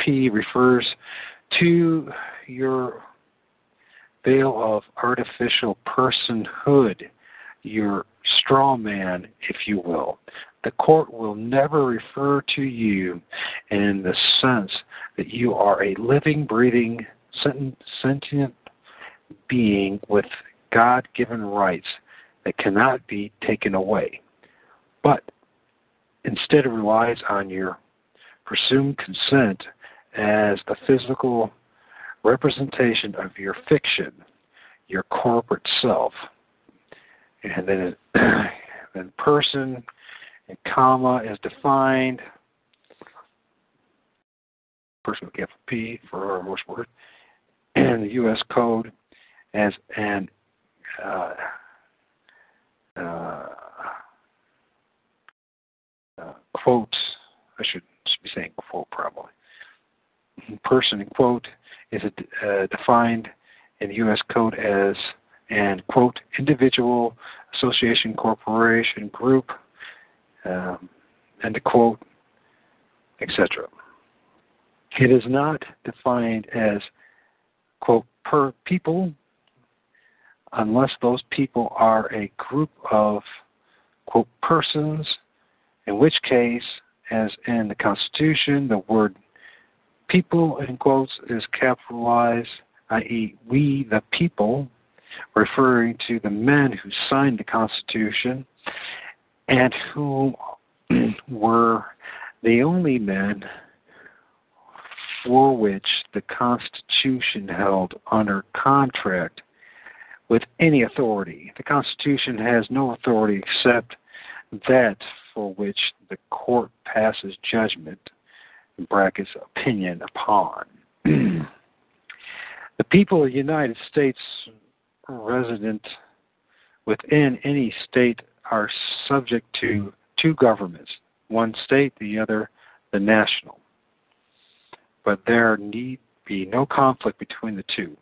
p refers to your veil of artificial personhood, your straw man, if you will. The court will never refer to you in the sense that you are a living, breathing, sentient being with God-given rights that cannot be taken away, but instead it relies on your presumed consent as the physical representation of your fiction, your corporate self. And then, then person and comma is defined, person with capital P for our most word, and the U S Code as an uh, uh, uh, quote, I should be saying quote probably, person in quote is a, uh, defined in the U S Code as an quote, individual, association, corporation, group, um, end of quote, et cetera. It is not defined as quote, per people, unless those people are a group of, quote, persons, in which case, as in the Constitution, the word people, in quotes, is capitalized, that is, we the people, referring to the men who signed the Constitution and who were the only men for which the Constitution held under contract with any authority. The Constitution has no authority except that for which the court passes judgment, in brackets, opinion upon. The people of the United States resident within any state are subject to two governments, one state, the other, the national. But there need be no conflict between the two.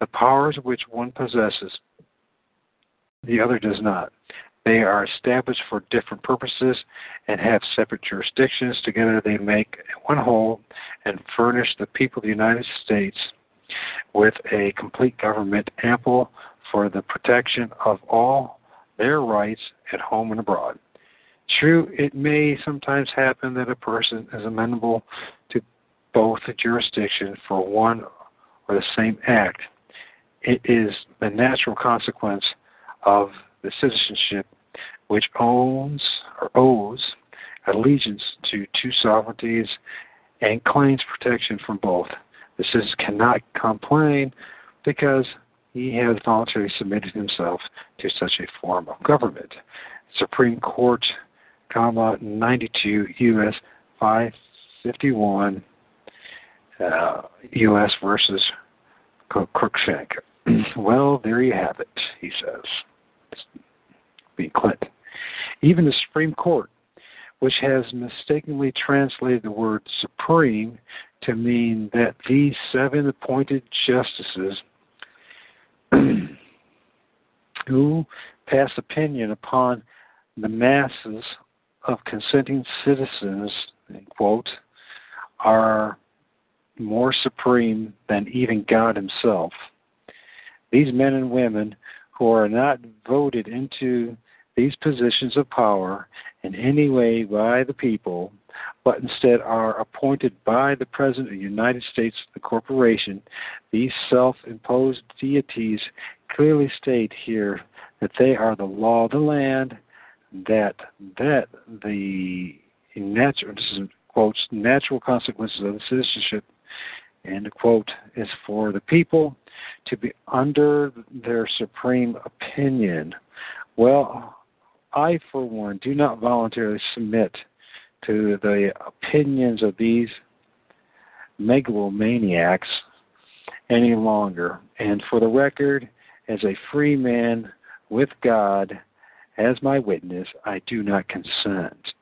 The powers which one possesses, the other does not. They are established for different purposes and have separate jurisdictions. Together they make one whole and furnish the people of the United States with a complete government ample for the protection of all their rights at home and abroad. True, it may sometimes happen that a person is amenable to both the jurisdiction for one or the same act. It is the natural consequence of the citizenship which owns or owes allegiance to two sovereignties and claims protection from both. The citizen cannot complain because he has voluntarily submitted himself to such a form of government. Supreme Court, comma, ninety-two U S five fifty-one uh, U S versus Cruikshank. Well, there you have it, he says. being Clinton. Even the Supreme Court, which has mistakenly translated the word supreme to mean that these seven appointed justices who pass opinion upon the masses of consenting citizens, in quote, are more supreme than even God himself. These men and women who are not voted into these positions of power in any way by the people, but instead are appointed by the President of the United States, the corporation, these self-imposed deities clearly state here that they are the law of the land, that that the natural, this is quotes, natural consequences of the citizenship, and the quote is for the people to be under their supreme opinion. Well, I, for one, do not voluntarily submit to the opinions of these megalomaniacs any longer. And for the record, as a free man with God as my witness, I do not consent.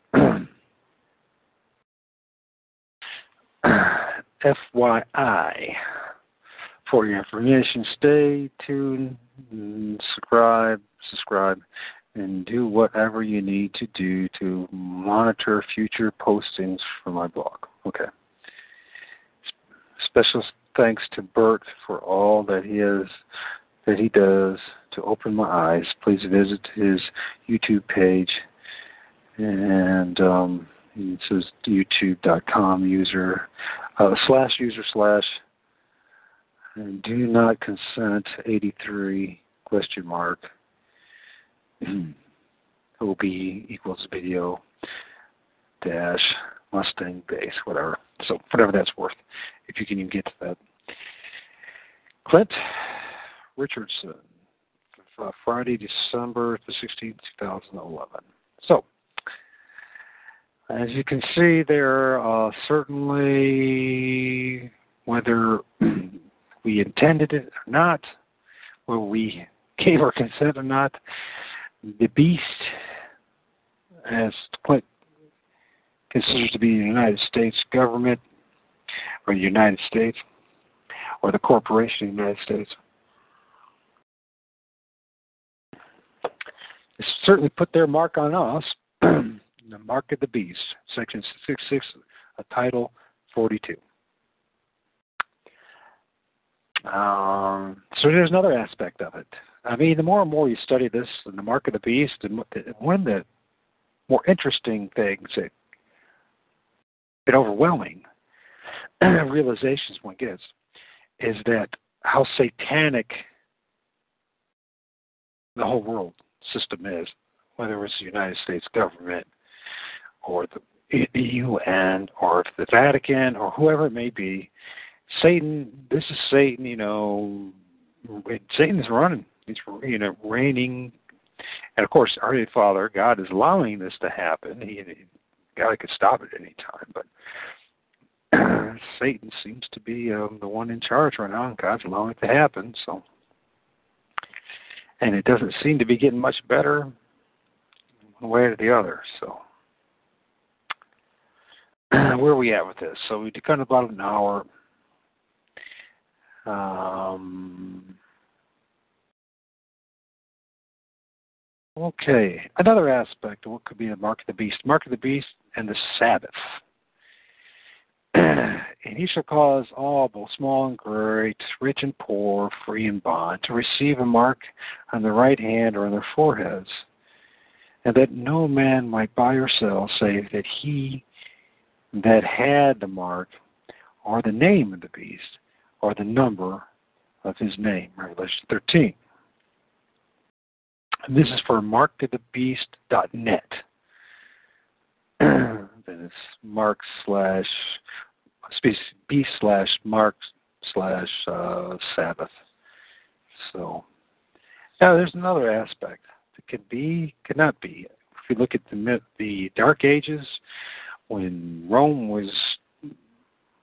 F Y I, for your information, stay tuned, subscribe, subscribe, and do whatever you need to do to monitor future postings for my blog. Okay. Special thanks to Bert for all that he is, that he does to open my eyes. Please visit his YouTube page, and um, it says youtube dot com user uh, slash user slash and do not consent eighty-three question mark O B equals video dash Mustang base, whatever. So whatever that's worth, if you can even get to that. Clint Richardson, uh, Friday, December the sixteenth, two thousand eleven. So, as you can see, there are uh, certainly, whether we intended it or not, whether we gave our consent or not, the beast, as Clint considers to be the United States government, or the United States, or the corporation of the United States, has certainly put their mark on us, the mark of the beast, Section six six six of Title forty-two. Um, so there's another aspect of it. I mean, the more and more you study this, and the mark of the beast, and one of the more interesting things, that and overwhelming realizations one gets, is that how satanic the whole world system is, whether it's the United States government, or the U N, or the Vatican, or whoever it may be. Satan, this is Satan, you know, Satan's running. He's, you know, reigning. And, of course, our Father, God is allowing this to happen. He, God could stop it any time, but Satan seems to be um, the one in charge right now, and God's allowing it to happen. So, and it doesn't seem to be getting much better one way or the other. So where are we at with this? So we took on about an hour. Um, okay, another aspect of what could be the mark of the beast. Mark of the beast and the Sabbath. And he shall cause all, both small and great, rich and poor, free and bond, to receive a mark on their right hand or on their foreheads, and that no man might buy or sell, save that he that had the mark, or the name of the beast, or the number of his name. Revelation thirteen. And this is for mark of the beast dot net. Then it's mark slash beast slash mark slash uh, Sabbath. So now there's another aspect that could be, could not be. If you look at the the Dark Ages, when Rome was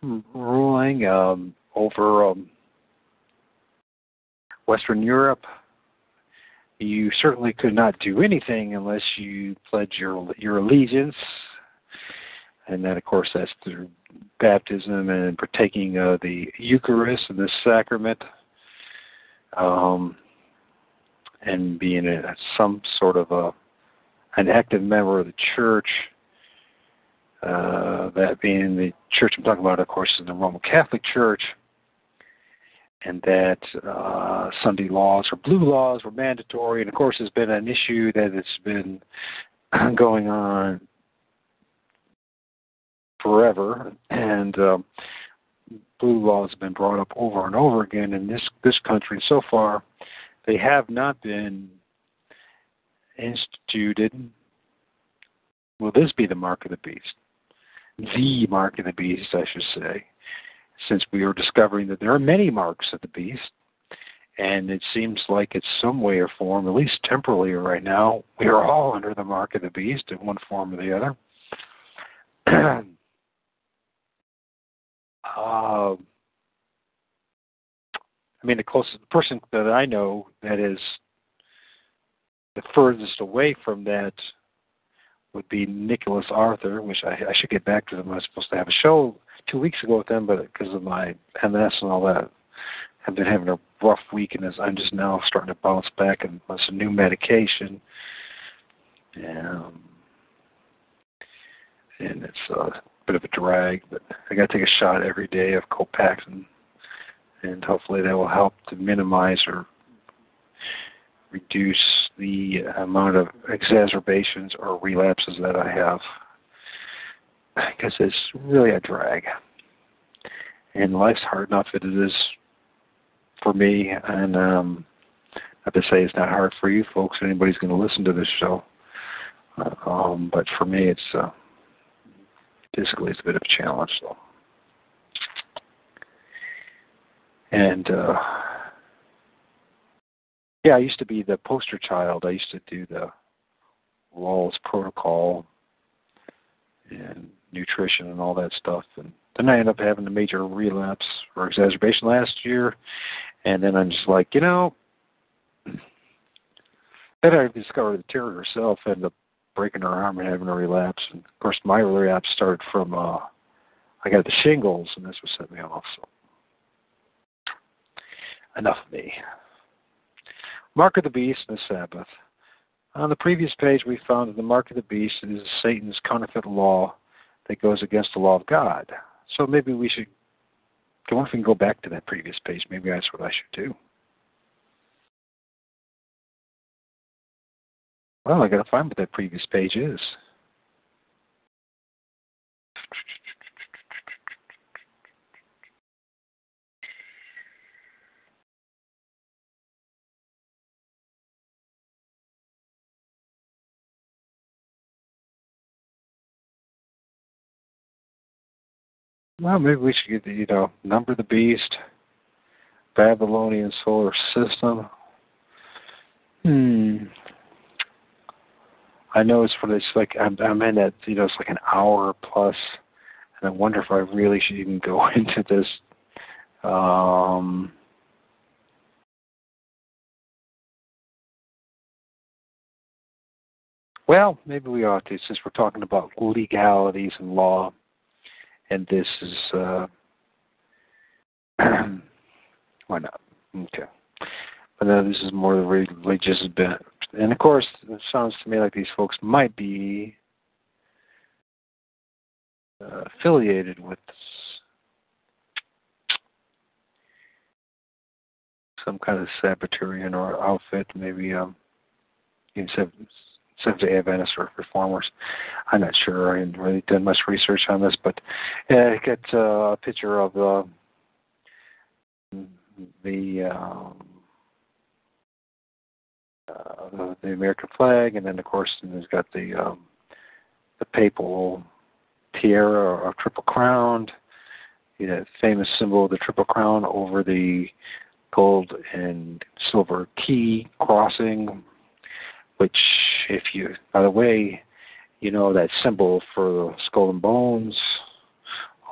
ruling um, over um, Western Europe, You certainly could not do anything unless you pledged your your allegiance, and then, of course, that's through baptism and partaking of the Eucharist and the sacrament, um, and being a, some sort of a an active member of the church. Uh, that being the church I'm talking about, of course, is the Roman Catholic Church, and that uh, Sunday laws or blue laws were mandatory. And, of course, it's been an issue that it's been going on forever, and um, blue laws have been brought up over and over again in this, this country. So far, they have not been instituted. Will this be the mark of the beast? The mark of the beast, I should say, since we are discovering that there are many marks of the beast, and it seems like it's some way or form, at least temporarily right now, we are all under the mark of the beast in one form or the other. uh, I mean, the closest the person that I know that is the furthest away from that would be Nicholas Arthur, which I, I should get back to them. I was supposed to have a show two weeks ago with them, but because of my M S and all that, I've been having a rough week, and as I'm just now starting to bounce back and on some new medication. Um, and it's a bit of a drag, but I got to take a shot every day of Copaxone, and hopefully that will help to minimize or reduce the amount of exacerbations or relapses that I have, because it's really a drag. And life's hard enough as it is for me, and um, I have to say it's not hard for you folks, anybody's going to listen to this show. Uh, um, but for me, it's uh, basically it's a bit of a challenge. So. And... Uh, Yeah, I used to be the poster child. I used to do the Walls protocol and nutrition and all that stuff. And then I ended up having a major relapse or exacerbation last year. And then I'm just like, you know, then I discovered that Terry herself ended up breaking her arm and having a relapse. And, of course, my relapse started from, uh, I got the shingles, and that's what set me off. So enough of me. Mark of the Beast and the Sabbath. On the previous page, we found that the mark of the beast is Satan's counterfeit law that goes against the law of God. So maybe we should, I wonder if we can go back to that previous page. Maybe that's what I should do. Well, I got to find what that previous page is. Well, maybe we should get the, you know, number of the beast, Babylonian solar system. Hmm. I know it's for this, like, I'm, I'm in that, you know, it's like an hour plus, and I wonder if I really should even go into this. Um, well, maybe we ought to, since we're talking about legalities and law. And this is, uh, why not? Okay. But now this is more the religious bent. And, of course, it sounds to me like these folks might be uh, affiliated with some kind of Sabbatarian or outfit, maybe um, even Seventh-day Adventists or Reformers. I'm not sure. I haven't really done much research on this, but I got uh, a picture of uh, the um, uh, the American flag, and then, of course, it's got the um, the papal tiara or triple crown, you know, famous symbol of the triple crown over the gold and silver key crossing. Which, if you, by the way, you know that symbol for Skull and Bones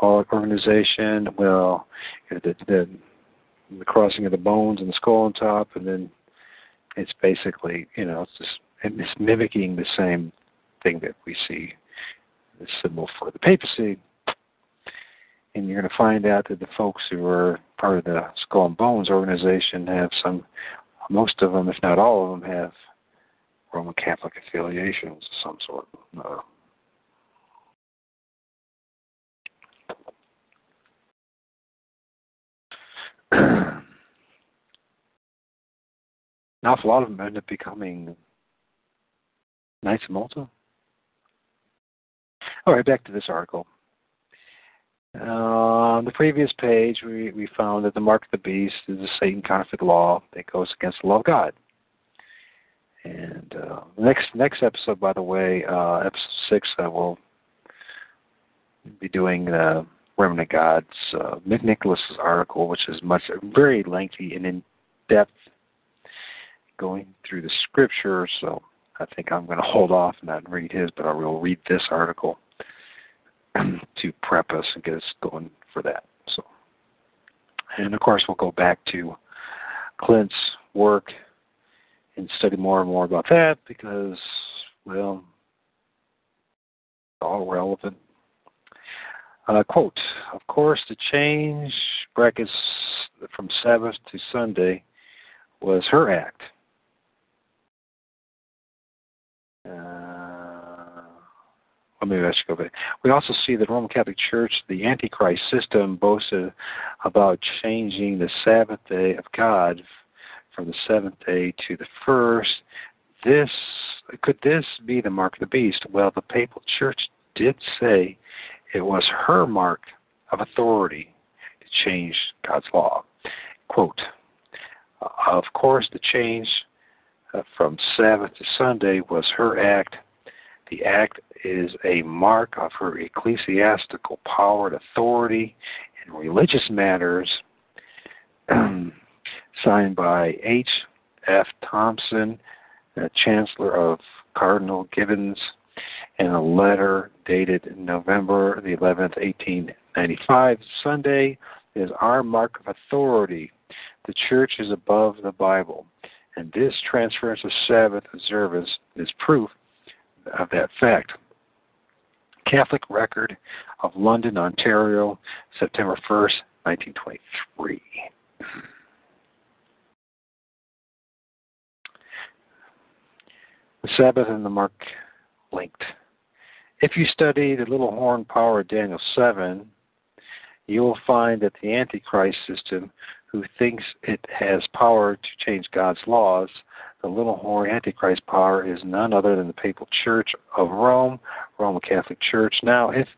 organization, well, the, the, the crossing of the bones and the skull on top, and then it's basically, you know, it's just it's mimicking the same thing that we see the symbol for the papacy. And you're going to find out that the folks who are part of the Skull and Bones organization have some, most of them, if not all of them, have Roman Catholic affiliations of some sort or another. An awful lot of them end up becoming Knights of Malta. All right, back to this article. Uh, on the previous page, we, we found that the mark of the beast is a Satan counterfeit law that goes against the law of God. And uh, next next episode, by the way, uh, episode six, I will be doing uh, Remnant of God's uh, Nicholas's article, which is much very lengthy and in depth, going through the scripture. So I think I'm going to hold off and not read his, but I will read this article to prep us and get us going for that. So, and of course, we'll go back to Clint's work and study more and more about that because, well, it's all relevant. Uh, quote, of course, the change brackets from Sabbath to Sunday was her act. Uh, well, maybe I should go back. We also see that Roman Catholic Church, the Antichrist system, boasted about changing the Sabbath day of God from the seventh day to the first. This could this be the mark of the beast? Well, the papal church did say it was her mark of authority to change God's law. Quote, of course, the change from Sabbath to Sunday was her act. The act is a mark of her ecclesiastical power and authority in religious matters. Signed by H F Thompson, uh, Chancellor of Cardinal Gibbons, in a letter dated November the eleventh, eighteen ninety-five. Sunday is our mark of authority. The Church is above the Bible, and this transference of Sabbath observance is proof of that fact. Catholic Record of London, Ontario, September first, nineteen twenty-three. The Sabbath and the mark linked. If you study the little horn power of Daniel seven, you will find that the Antichrist system, who thinks it has power to change God's laws, the little horn Antichrist power is none other than the Papal Church of Rome, Roman Catholic Church. Now, if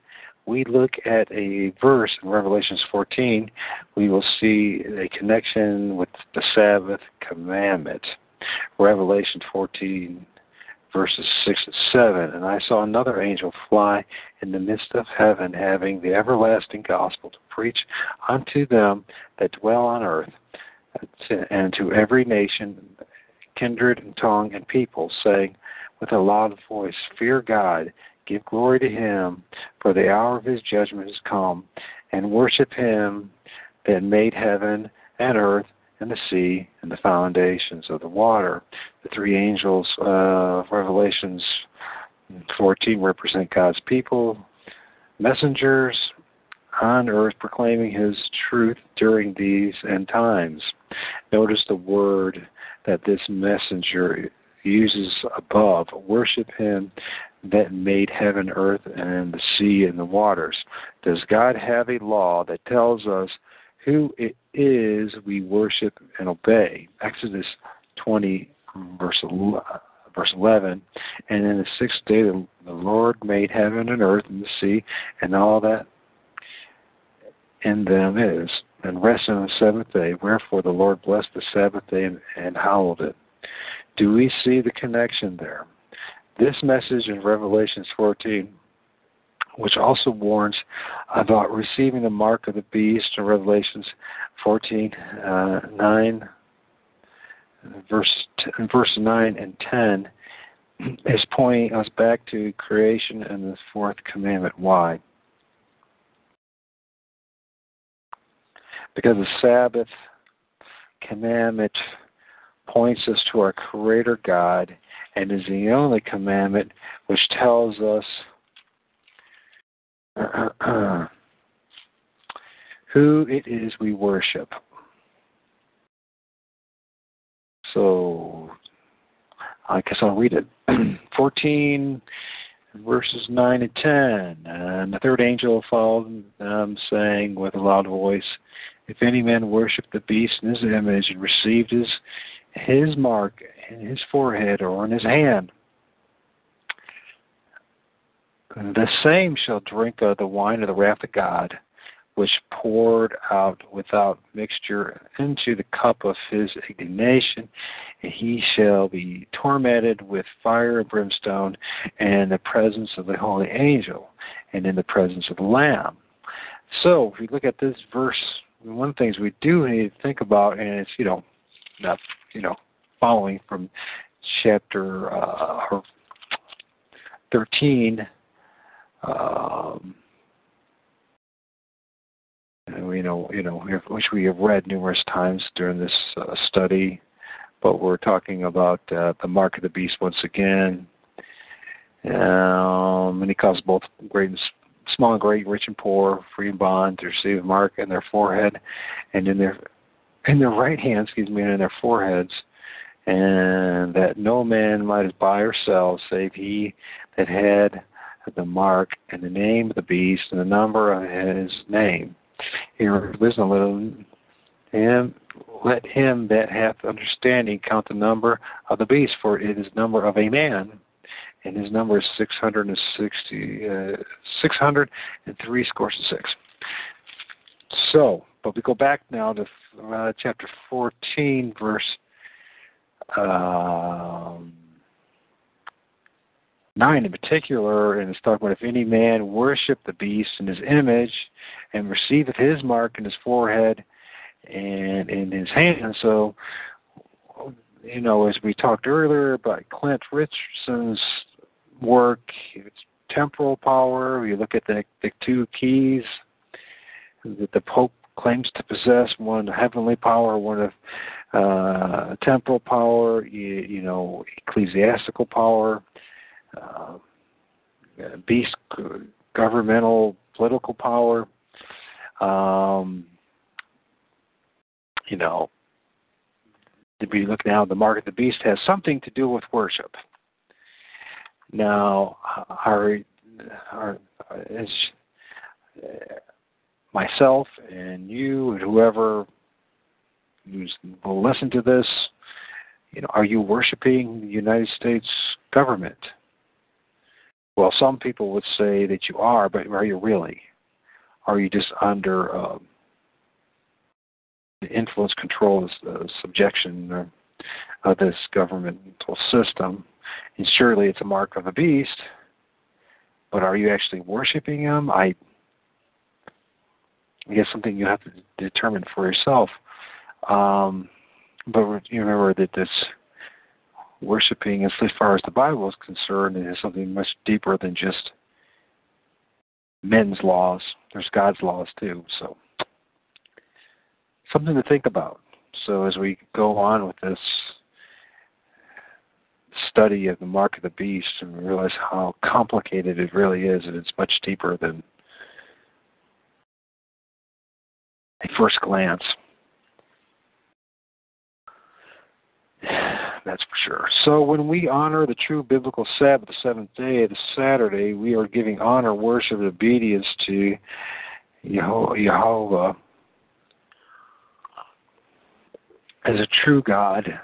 we look at a verse in Revelation fourteen, we will see a connection with the Sabbath commandment. Revelation fourteen, verses six and seven, and I saw another angel fly in the midst of heaven, having the everlasting gospel to preach unto them that dwell on earth, and to every nation, kindred, and tongue, and people, saying with a loud voice, fear God, give glory to him, for the hour of his judgment is come, and worship him that made heaven and earth, and the sea, and the foundations of the water. The three angels uh, of Revelations fourteen represent God's people, messengers on earth proclaiming his truth during these end times. Notice the word that this messenger uses above, worship him that made heaven, earth, and the sea, and the waters. Does God have a law that tells us who it is we worship and obey? Exodus twenty, verse eleven. And in the sixth day the Lord made heaven and earth and the sea and all that in them is, and rested on the seventh day. Wherefore the Lord blessed the Sabbath day and, and hallowed it. Do we see the connection there? This message in Revelation fourteen, which also warns about receiving the mark of the beast in Revelations fourteen, uh, nine, verse, verse nine and ten, is pointing us back to creation and the fourth commandment. Why? Because the Sabbath commandment points us to our Creator God and is the only commandment which tells us uh, uh, uh, who it is we worship. So I guess I'll read it. fourteen verses nine and ten. And the third angel followed them, saying with a loud voice, "If any man worship the beast in his image and received his his mark in his forehead or in his hand, the same shall drink of the wine of the wrath of God, which poured out without mixture into the cup of his indignation, and he shall be tormented with fire and brimstone in the presence of the holy angel and in the presence of the Lamb." So if we look at this verse, one of the things we do need to think about, and it's, you know, not, you know, following from chapter uh, thirteen, um, you know, you know, which we have read numerous times during this uh, study, but we're talking about uh, the mark of the beast once again, um, and he caused both great and small and great, rich and poor, free and bond, to receive a mark in their forehead and in their in their right hand, excuse me, and in their foreheads, and that no man might buy or sell save he that had the mark and the name of the beast and the number of his name. Here, listen, let him, let him that hath understanding count the number of the beast, for it is number of a man, and his number is six hundred and sixty, uh, six hundred and three scores and six. So, but we go back now to uh, chapter fourteen, verse um, nine in particular, and it's talking about if any man worship the beast in his image and receiveth his mark in his forehead and in his hand. So, you know, as we talked earlier about Clint Richardson's work, it's temporal power. We look at the, the two keys that the Pope claims to possess, one heavenly power, one of uh, temporal power, you, you know, ecclesiastical power, uh, beast governmental political power, um, you know, to be looking now, the mark of the beast has something to do with worship. Now, our, our, as myself and you and whoever will listen to this, you know, are you worshiping the United States government? Well, some people would say that you are, but are you really? Are you just under uh, the influence, control, uh, subjection of uh, this governmental system? And surely it's a mark of the beast, but are you actually worshiping him? I, I guess something you have to determine for yourself. Um, but you remember that this worshiping, as far as the Bible is concerned, is something much deeper than just men's laws. There's God's laws too. So, something to think about. So, as we go on with this study of the mark of the beast, and we realize how complicated it really is, and it's much deeper than at first glance. That's for sure. So when we honor the true biblical Sabbath, the seventh day, the Saturday, we are giving honor, worship, and obedience to Yehovah as a true God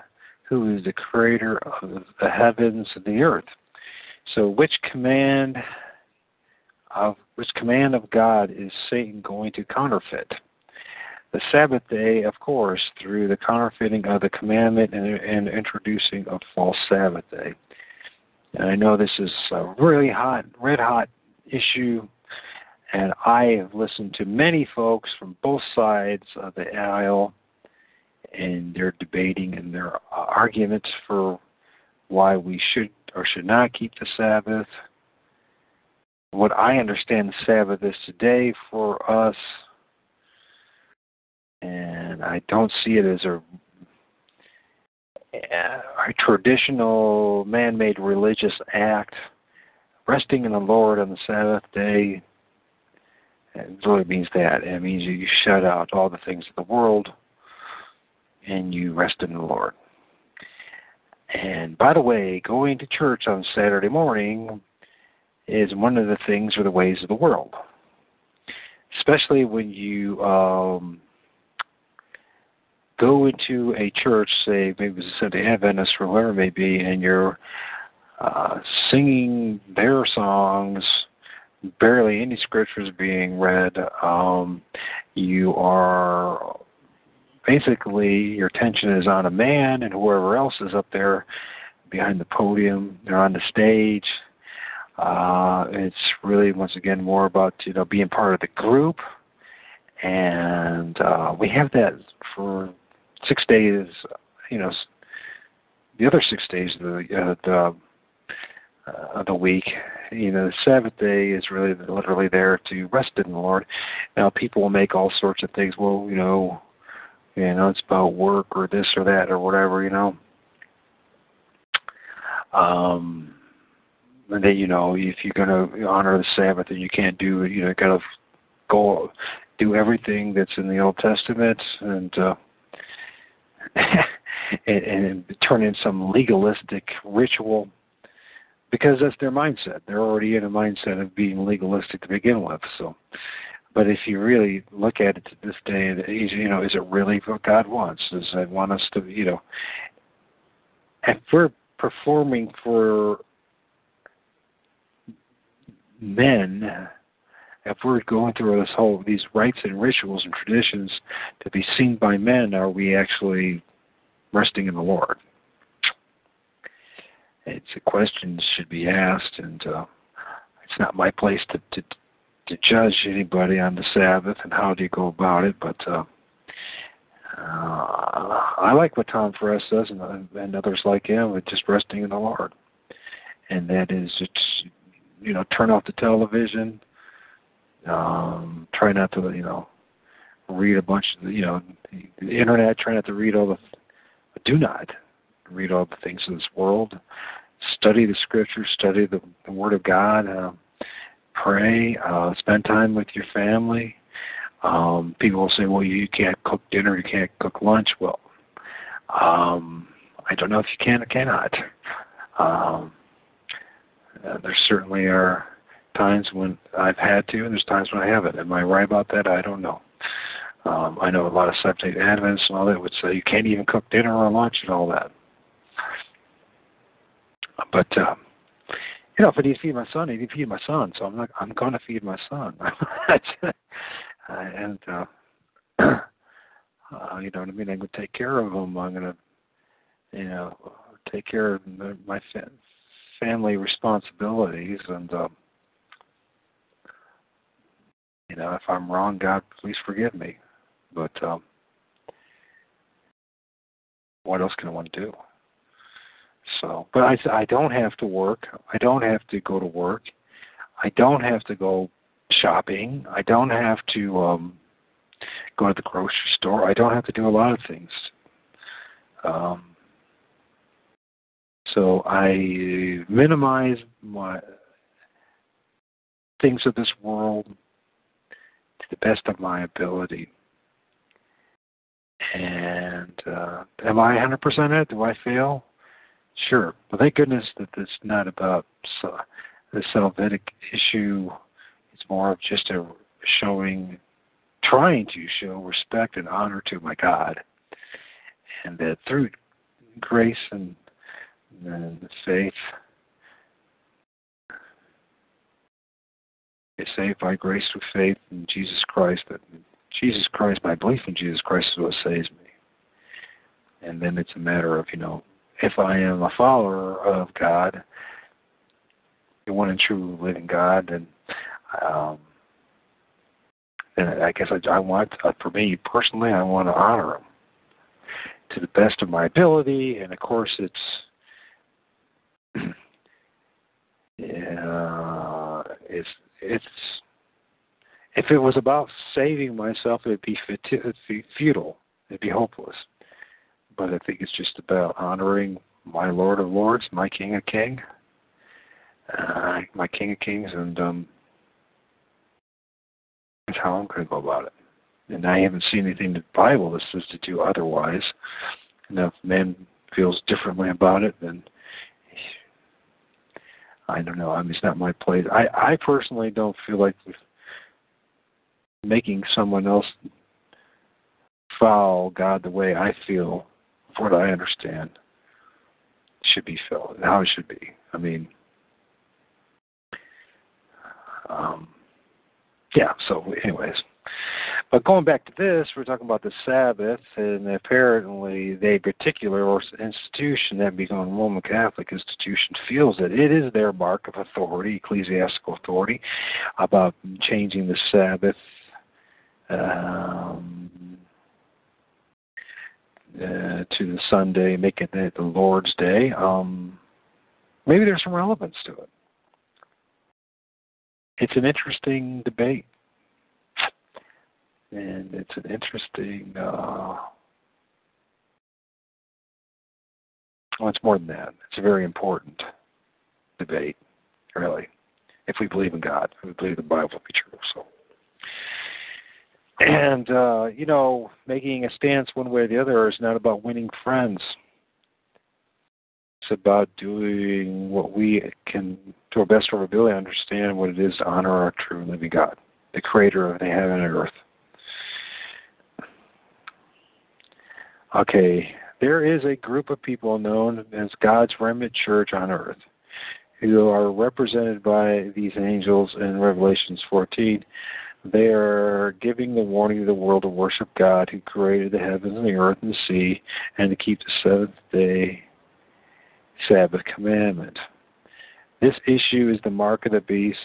who is the creator of the heavens and the earth. So which command of which command of God is Satan going to counterfeit? The Sabbath day, of course, through the counterfeiting of the commandment and, and introducing a false Sabbath day. And I know this is a really hot, red-hot issue, and I have listened to many folks from both sides of the aisle, and they're debating and their arguments for why we should or should not keep the Sabbath. What I understand the Sabbath is today for us, and I don't see it as a a traditional man-made religious act, resting in the Lord on the Sabbath day, it really means that. It means you shut out all the things of the world and you rest in the Lord. And by the way, going to church on Saturday morning is one of the things or the ways of the world, especially when you um, go into a church, say maybe it's a Sunday Adventist or whoever it may be, and you're uh, singing their songs, barely any scriptures being read. Um, you are basically, your attention is on a man and whoever else is up there behind the podium, they're on the stage. Uh, it's really, once again, more about, you know, being part of the group. And uh, we have that for six days, you know, the other six days of the, uh, the Uh, of the week. You know, the Sabbath day is really literally there to rest in the Lord. Now, people will make all sorts of things. Well, you know, you know, it's about work or this or that or whatever, you know. Um, and then, you know, if you're going to honor the Sabbath, then you can't do, you know, got to go do everything that's in the Old Testament and, uh, and, and turn in some legalistic ritual. Because that's their mindset. They're already in a mindset of being legalistic to begin with. So, but if you really look at it to this day and age, you know, is it really what God wants? Does God want us to, you know, if we're performing for men, if we're going through this whole, these rites and rituals and traditions to be seen by men, are we actually resting in the Lord? It's a question that should be asked, and uh, it's not my place to, to to judge anybody on the Sabbath and how do you go about it. But uh, uh, I like what Tom Ferris says, and, and others like him, with just resting in the Lord, and that is, it's, you know, turn off the television, um, try not to, you know, read a bunch of, you know, the internet, try not to read all the, do not. read all the things of this world, study the scripture, study the, the Word of God, uh, pray, uh, spend time with your family. Um, people will say, well, you can't cook dinner, you can't cook lunch. Well, um, I don't know if you can or cannot. Um, uh, there certainly are times when I've had to, and there's times when I haven't. Am I right about that? I don't know. Um, I know a lot of Seventh-day Adventists and all that would say you can't even cook dinner or lunch and all that. But um, you know, if I need to feed my son, I need to feed my son. So I'm not. I'm going to feed my son. and uh, uh, you know what I mean. I'm going to take care of him. I'm going to, you know, take care of my fa- family responsibilities. And uh, you know, if I'm wrong, God, please forgive me. But um, what else can I want to do? So, but I, I don't have to work. I don't have to go to work. I don't have to go shopping. I don't have to um, go to the grocery store. I don't have to do a lot of things. Um, so I minimize my things of this world to the best of my ability. And uh, am I one hundred percent it? Do I fail? Sure. Well, thank goodness that it's not about the Salvific issue. It's more of just a showing, trying to show respect and honor to my God. And that through grace and, and faith, it's saved by grace through faith in Jesus Christ. That Jesus Christ, my belief in Jesus Christ is what saves me. And then it's a matter of, you know, if I am a follower of God, the one and true living God, then, um, then I guess I, I want, uh, for me personally, I want to honor Him to the best of my ability. And of course, it's uh, it's it's if it was about saving myself, it'd be futile, it'd be hopeless. but I think it's just about honoring my Lord of Lords, my King of Kings, uh, my King of Kings, and um, that's how I'm going to go about it. And I haven't seen anything in the Bible that says to do otherwise. And if man feels differently about it, then I don't know. I mean, it's not my place. I, I personally don't feel like making someone else follow God the way I feel, what I understand, should be felt and how it should be. I mean, um, yeah, so anyways. But going back to this, we're talking about the Sabbath, and apparently the particular or institution that being a Roman Catholic institution feels that it is their mark of authority, ecclesiastical authority, about changing the Sabbath um, uh, to the Sunday, making it the Lord's Day. Um, maybe there's some relevance to it. It's an interesting debate. And it's an interesting, uh, well, it's more than that. It's a very important debate, really, if we believe in God, if we believe the Bible to be true. So. And, uh, you know, making a stance one way or the other is not about winning friends. It's about doing what we can, to our best of our ability, understand what it is to honor our true living God, the creator of the heaven and earth. Okay, there is a group of people known as God's remnant church on earth who are represented by these angels in Revelation fourteen. They are giving the warning to the world to worship God who created the heavens and the earth and the sea and to keep the seventh-day Sabbath commandment. This issue is the mark of the beast,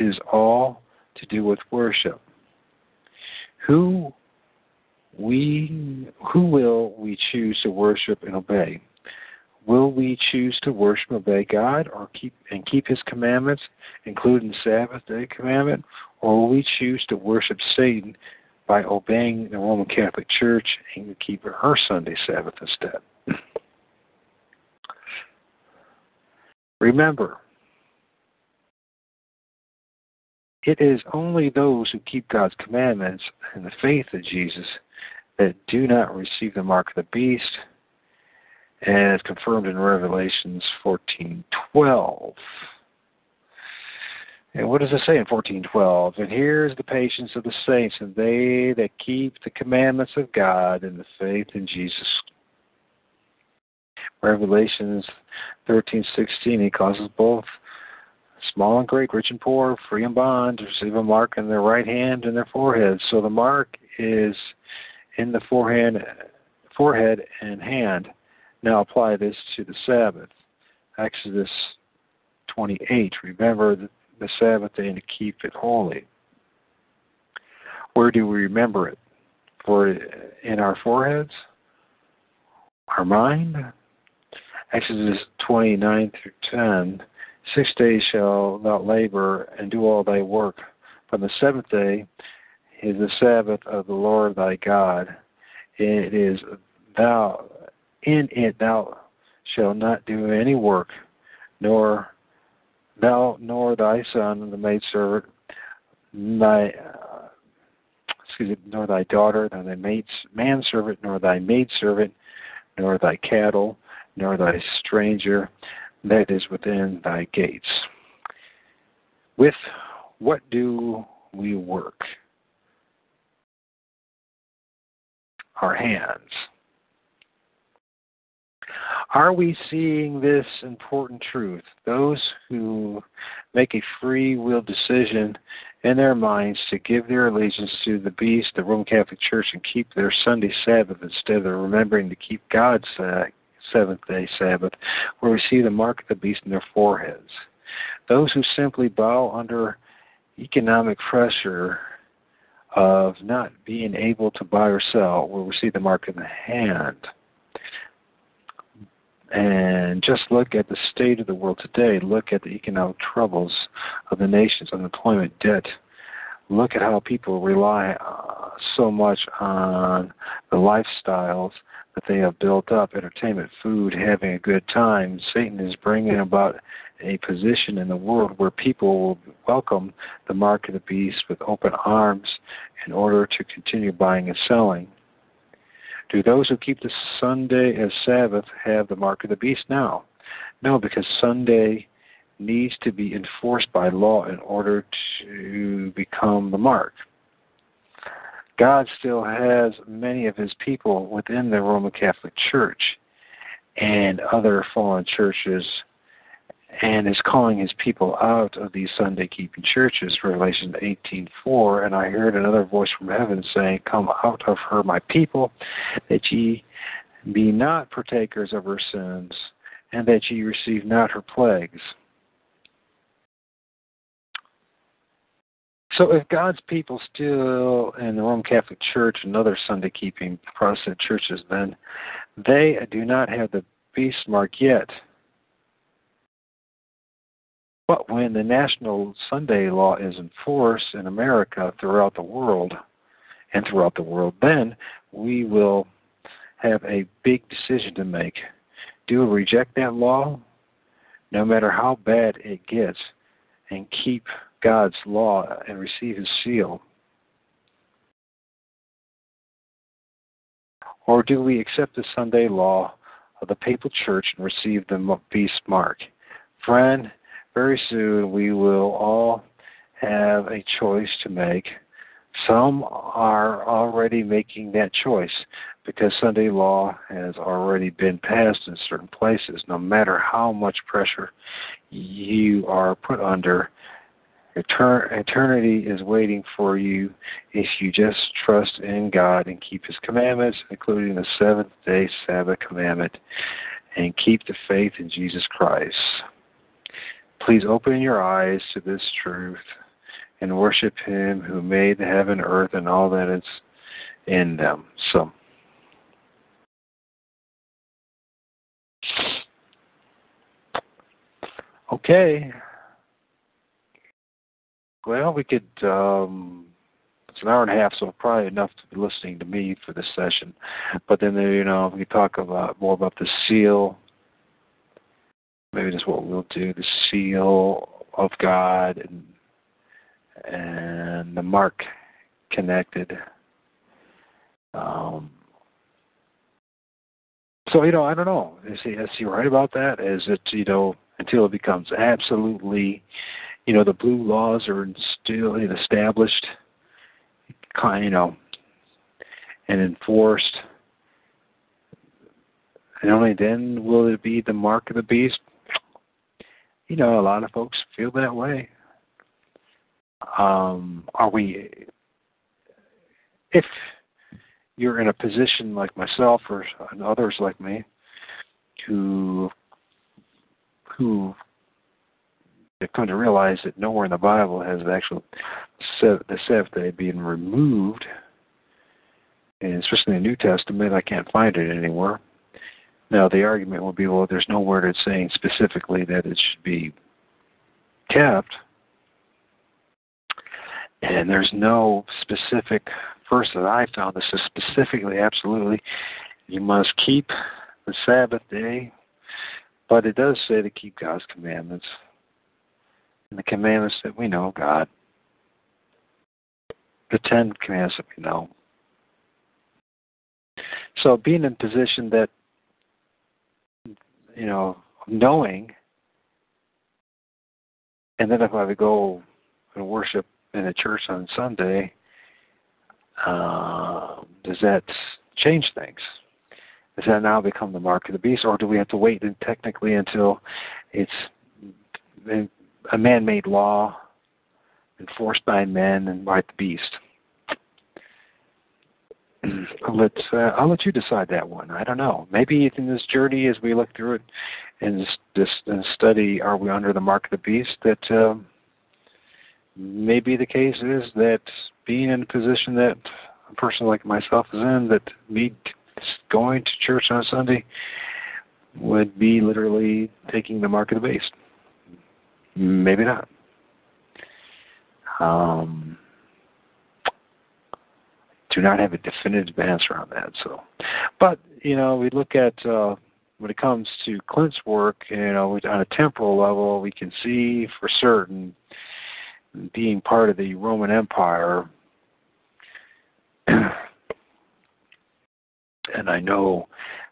is all to do with worship. Who We, who will we choose to worship and obey? Will we choose to worship and obey God, or keep and keep His commandments, including the Sabbath day commandment, or will we choose to worship Satan by obeying the Roman Catholic Church and keeping her Sunday Sabbath instead? Remember, it is only those who keep God's commandments and the faith of Jesus that do not receive the mark of the beast, as confirmed in Revelation fourteen twelve. And what does it say in fourteen twelve? And here's the patience of the saints, and they that keep the commandments of God and the faith in Jesus. Revelation thirteen sixteen, He causes both small and great, rich and poor, free and bond, to receive a mark in their right hand and their forehead. So the mark is in the forehand, forehead and hand. Now apply this to the Sabbath. Exodus twenty-eight, remember the Sabbath day and to keep it holy. Where do we remember it? For in our foreheads? Our mind? Exodus twenty-nine through ten, six days shall thou labor and do all thy work, but the seventh day is the Sabbath of the Lord thy God. It is thou in it thou shalt not do any work, nor thou nor thy son, the maidservant, thy uh, excuse me, nor thy daughter, nor thy maid manservant, nor thy maidservant, nor thy cattle, nor thy stranger that is within thy gates. With what do we work? Our hands. Are we seeing this important truth? Those who make a free will decision in their minds to give their allegiance to the beast, the Roman Catholic Church, and keep their Sunday Sabbath instead of remembering to keep God's uh, seventh-day Sabbath, will receive the mark of the beast in their foreheads. Those who simply bow under economic pressure of not being able to buy or sell will receive the mark in the hand. And just look at the state of the world today. Look at the economic troubles of the nations, unemployment, debt, look at how people rely uh, so much on the lifestyles that they have built up, entertainment, food, having a good time. Satan is bringing about a position in the world where people will welcome the mark of the beast with open arms in order to continue buying and selling. Do those who keep the Sunday as Sabbath have the mark of the beast now? No, because Sunday needs to be enforced by law in order to become the mark. God still has many of his people within the Roman Catholic Church and other fallen churches, and is calling his people out of these Sunday-keeping churches, Revelation eighteen four, and I heard another voice from heaven saying, "Come out of her, my people, that ye be not partakers of her sins, and that ye receive not her plagues." So if God's people still in the Roman Catholic Church and other Sunday-keeping Protestant churches, then they do not have the beast mark yet. But when the National Sunday Law is in force in America throughout the world, and throughout the world, then we will have a big decision to make. Do we reject that law, no matter how bad it gets, and keep God's law and receive his seal? Or do we accept the Sunday law of the Papal Church and receive the beast mark? Friend, very soon we will all have a choice to make. Some are already making that choice because Sunday law has already been passed in certain places. No matter how much pressure you are put under, eternity is waiting for you if you just trust in God and keep his commandments, including the seventh-day Sabbath commandment, and keep the faith in Jesus Christ. Please open your eyes to this truth and worship him who made the heaven, earth, and all that is in them. So, okay. Well, we could, um, it's an hour and a half, so probably enough to be listening to me for this session. But then, you know, we talk about more about the seal. Maybe that's what we'll do, the seal of God and, and the mark connected. Um, so, you know, I don't know. Is he, is he right about that? Is it, you know, until it becomes absolutely... You know, the blue laws are still established, you know, and enforced. And only then will it be the mark of the beast. You know, a lot of folks feel that way. Um, are we, if you're in a position like myself or and others like me, who, who, they've come to realize that nowhere in the Bible has the actual the Sabbath day being removed, and especially in the New Testament, I can't find it anywhere. Now, the argument would be, well, there's nowhere that's saying specifically that it should be kept, and there's no specific verse that I found that says specifically, absolutely, you must keep the Sabbath day, but it does say to keep God's commandments. And the commandments that we know, God, the Ten Commandments that we know. So being in a position that, you know, knowing, and then if I would go and worship in a church on Sunday, uh, does that change things? Does that now become the mark of the beast, or do we have to wait and technically until it's... And, a man-made law enforced by men and by the beast? I'll let, uh, I'll let you decide that one. I don't know. Maybe in this journey, as we look through it and this, this study, are we under the mark of the beast, that um, maybe the case is that being in a position that a person like myself is in, that me going to church on Sunday would be literally taking the mark of the beast. Maybe not. Um, do not have a definitive answer on that. So, but you know, we look at uh, when it comes to Clint's work. You know, on a temporal level, we can see for certain being part of the Roman Empire. And I know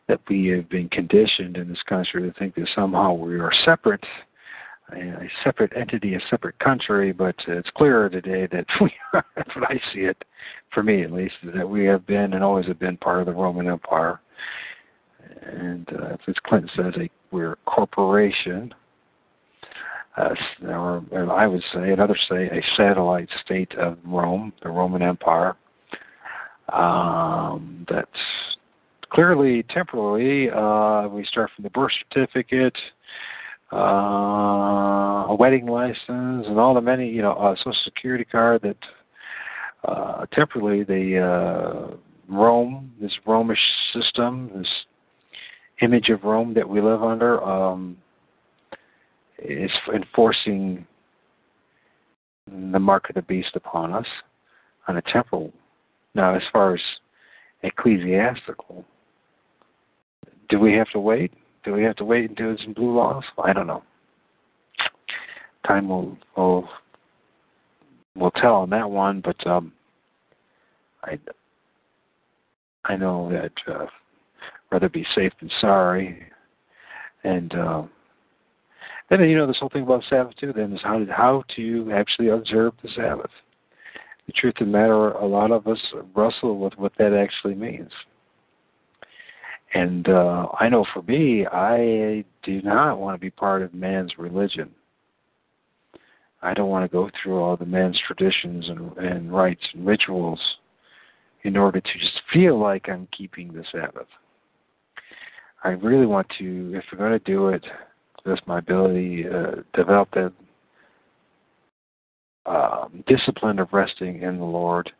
that we have been conditioned in this country to think that somehow we are separate, a separate entity, a separate country, but it's clearer today that we are, that's what I see it, for me at least, is that we have been and always have been part of the Roman Empire. And uh, as Clinton says, a, we're a corporation, uh, or, or I would say, and others say, a satellite state of Rome, the Roman Empire. Um, that's clearly, temporally, uh, we start from the birth certificate, uh, a wedding license, and all the many, you know, a social security card that uh, temporally the uh, Rome, this Romish system, this image of Rome that we live under, um, is enforcing the mark of the beast upon us on a temporal. Now, as far as ecclesiastical, do we have to wait? Do we have to wait until it's in blue laws? I don't know. Time will will, will tell on that one, but um, I I know that uh, rather be safe than sorry. And uh, then you know this whole thing about Sabbath too. Then is how how to actually observe the Sabbath. The truth of the matter, a lot of us wrestle with what that actually means. And uh, I know for me, I do not want to be part of man's religion. I don't want to go through all the man's traditions and, and rites and rituals in order to just feel like I'm keeping the Sabbath. I really want to, if we're going to do it, that's my ability to uh, develop that Um, discipline of resting in the Lord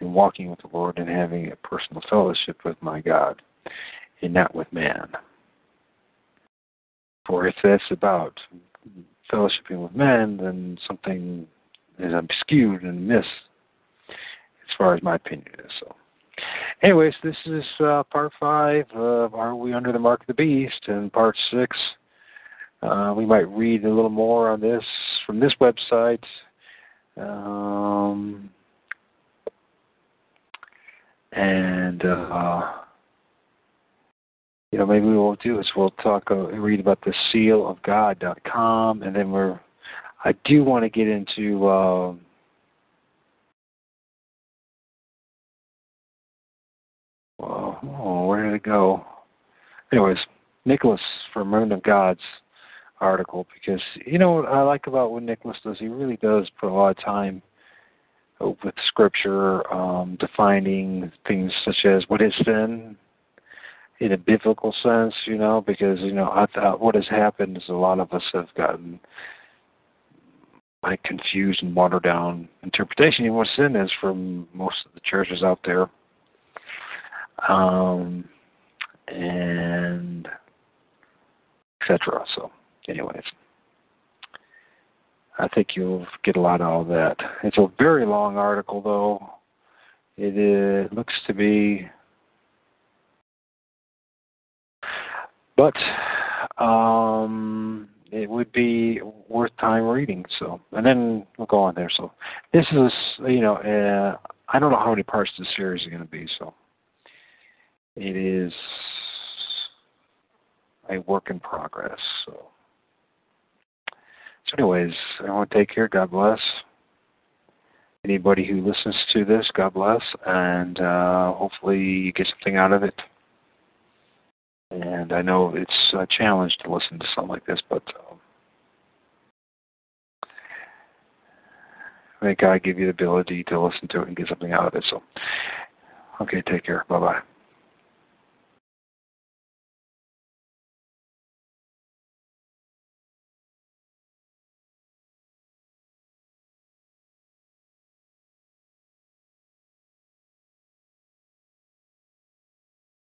and walking with the Lord and having a personal fellowship with my God and not with man. For if that's about fellowshipping with man, then something is skewed and missed as far as my opinion is. So, anyways, this is uh, part five of Are We Under the Mark of the Beast? And part six, uh, we might read a little more on this from this website. Um, and, uh, you know, maybe what we'll do is we'll talk uh, read about the seal of god dot com, and then we're, I do want to get into, uh, well, oh, where did it go? Anyways, Nicholas from Remnant of God's article, because you know what I like about what Nicholas does, he really does put a lot of time with scripture, um, defining things such as what is sin in a biblical sense, you know, because, you know, I thought what has happened is a lot of us have gotten like confused and watered down interpretation of what sin is from most of the churches out there. Um, and et cetera. So anyways, I think you'll get a lot out of that. It's a very long article, though. It is, looks to be, but um, it would be worth time reading. So, and then we'll go on there. So, this is, you know, uh, I don't know how many parts this series are going to be. So, it is a work in progress. So. So anyways, everyone take care. God bless. Anybody who listens to this, God bless. And uh, hopefully you get something out of it. And I know it's a challenge to listen to something like this, but um, may God give you the ability to listen to it and get something out of it. So, okay, take care. Bye-bye.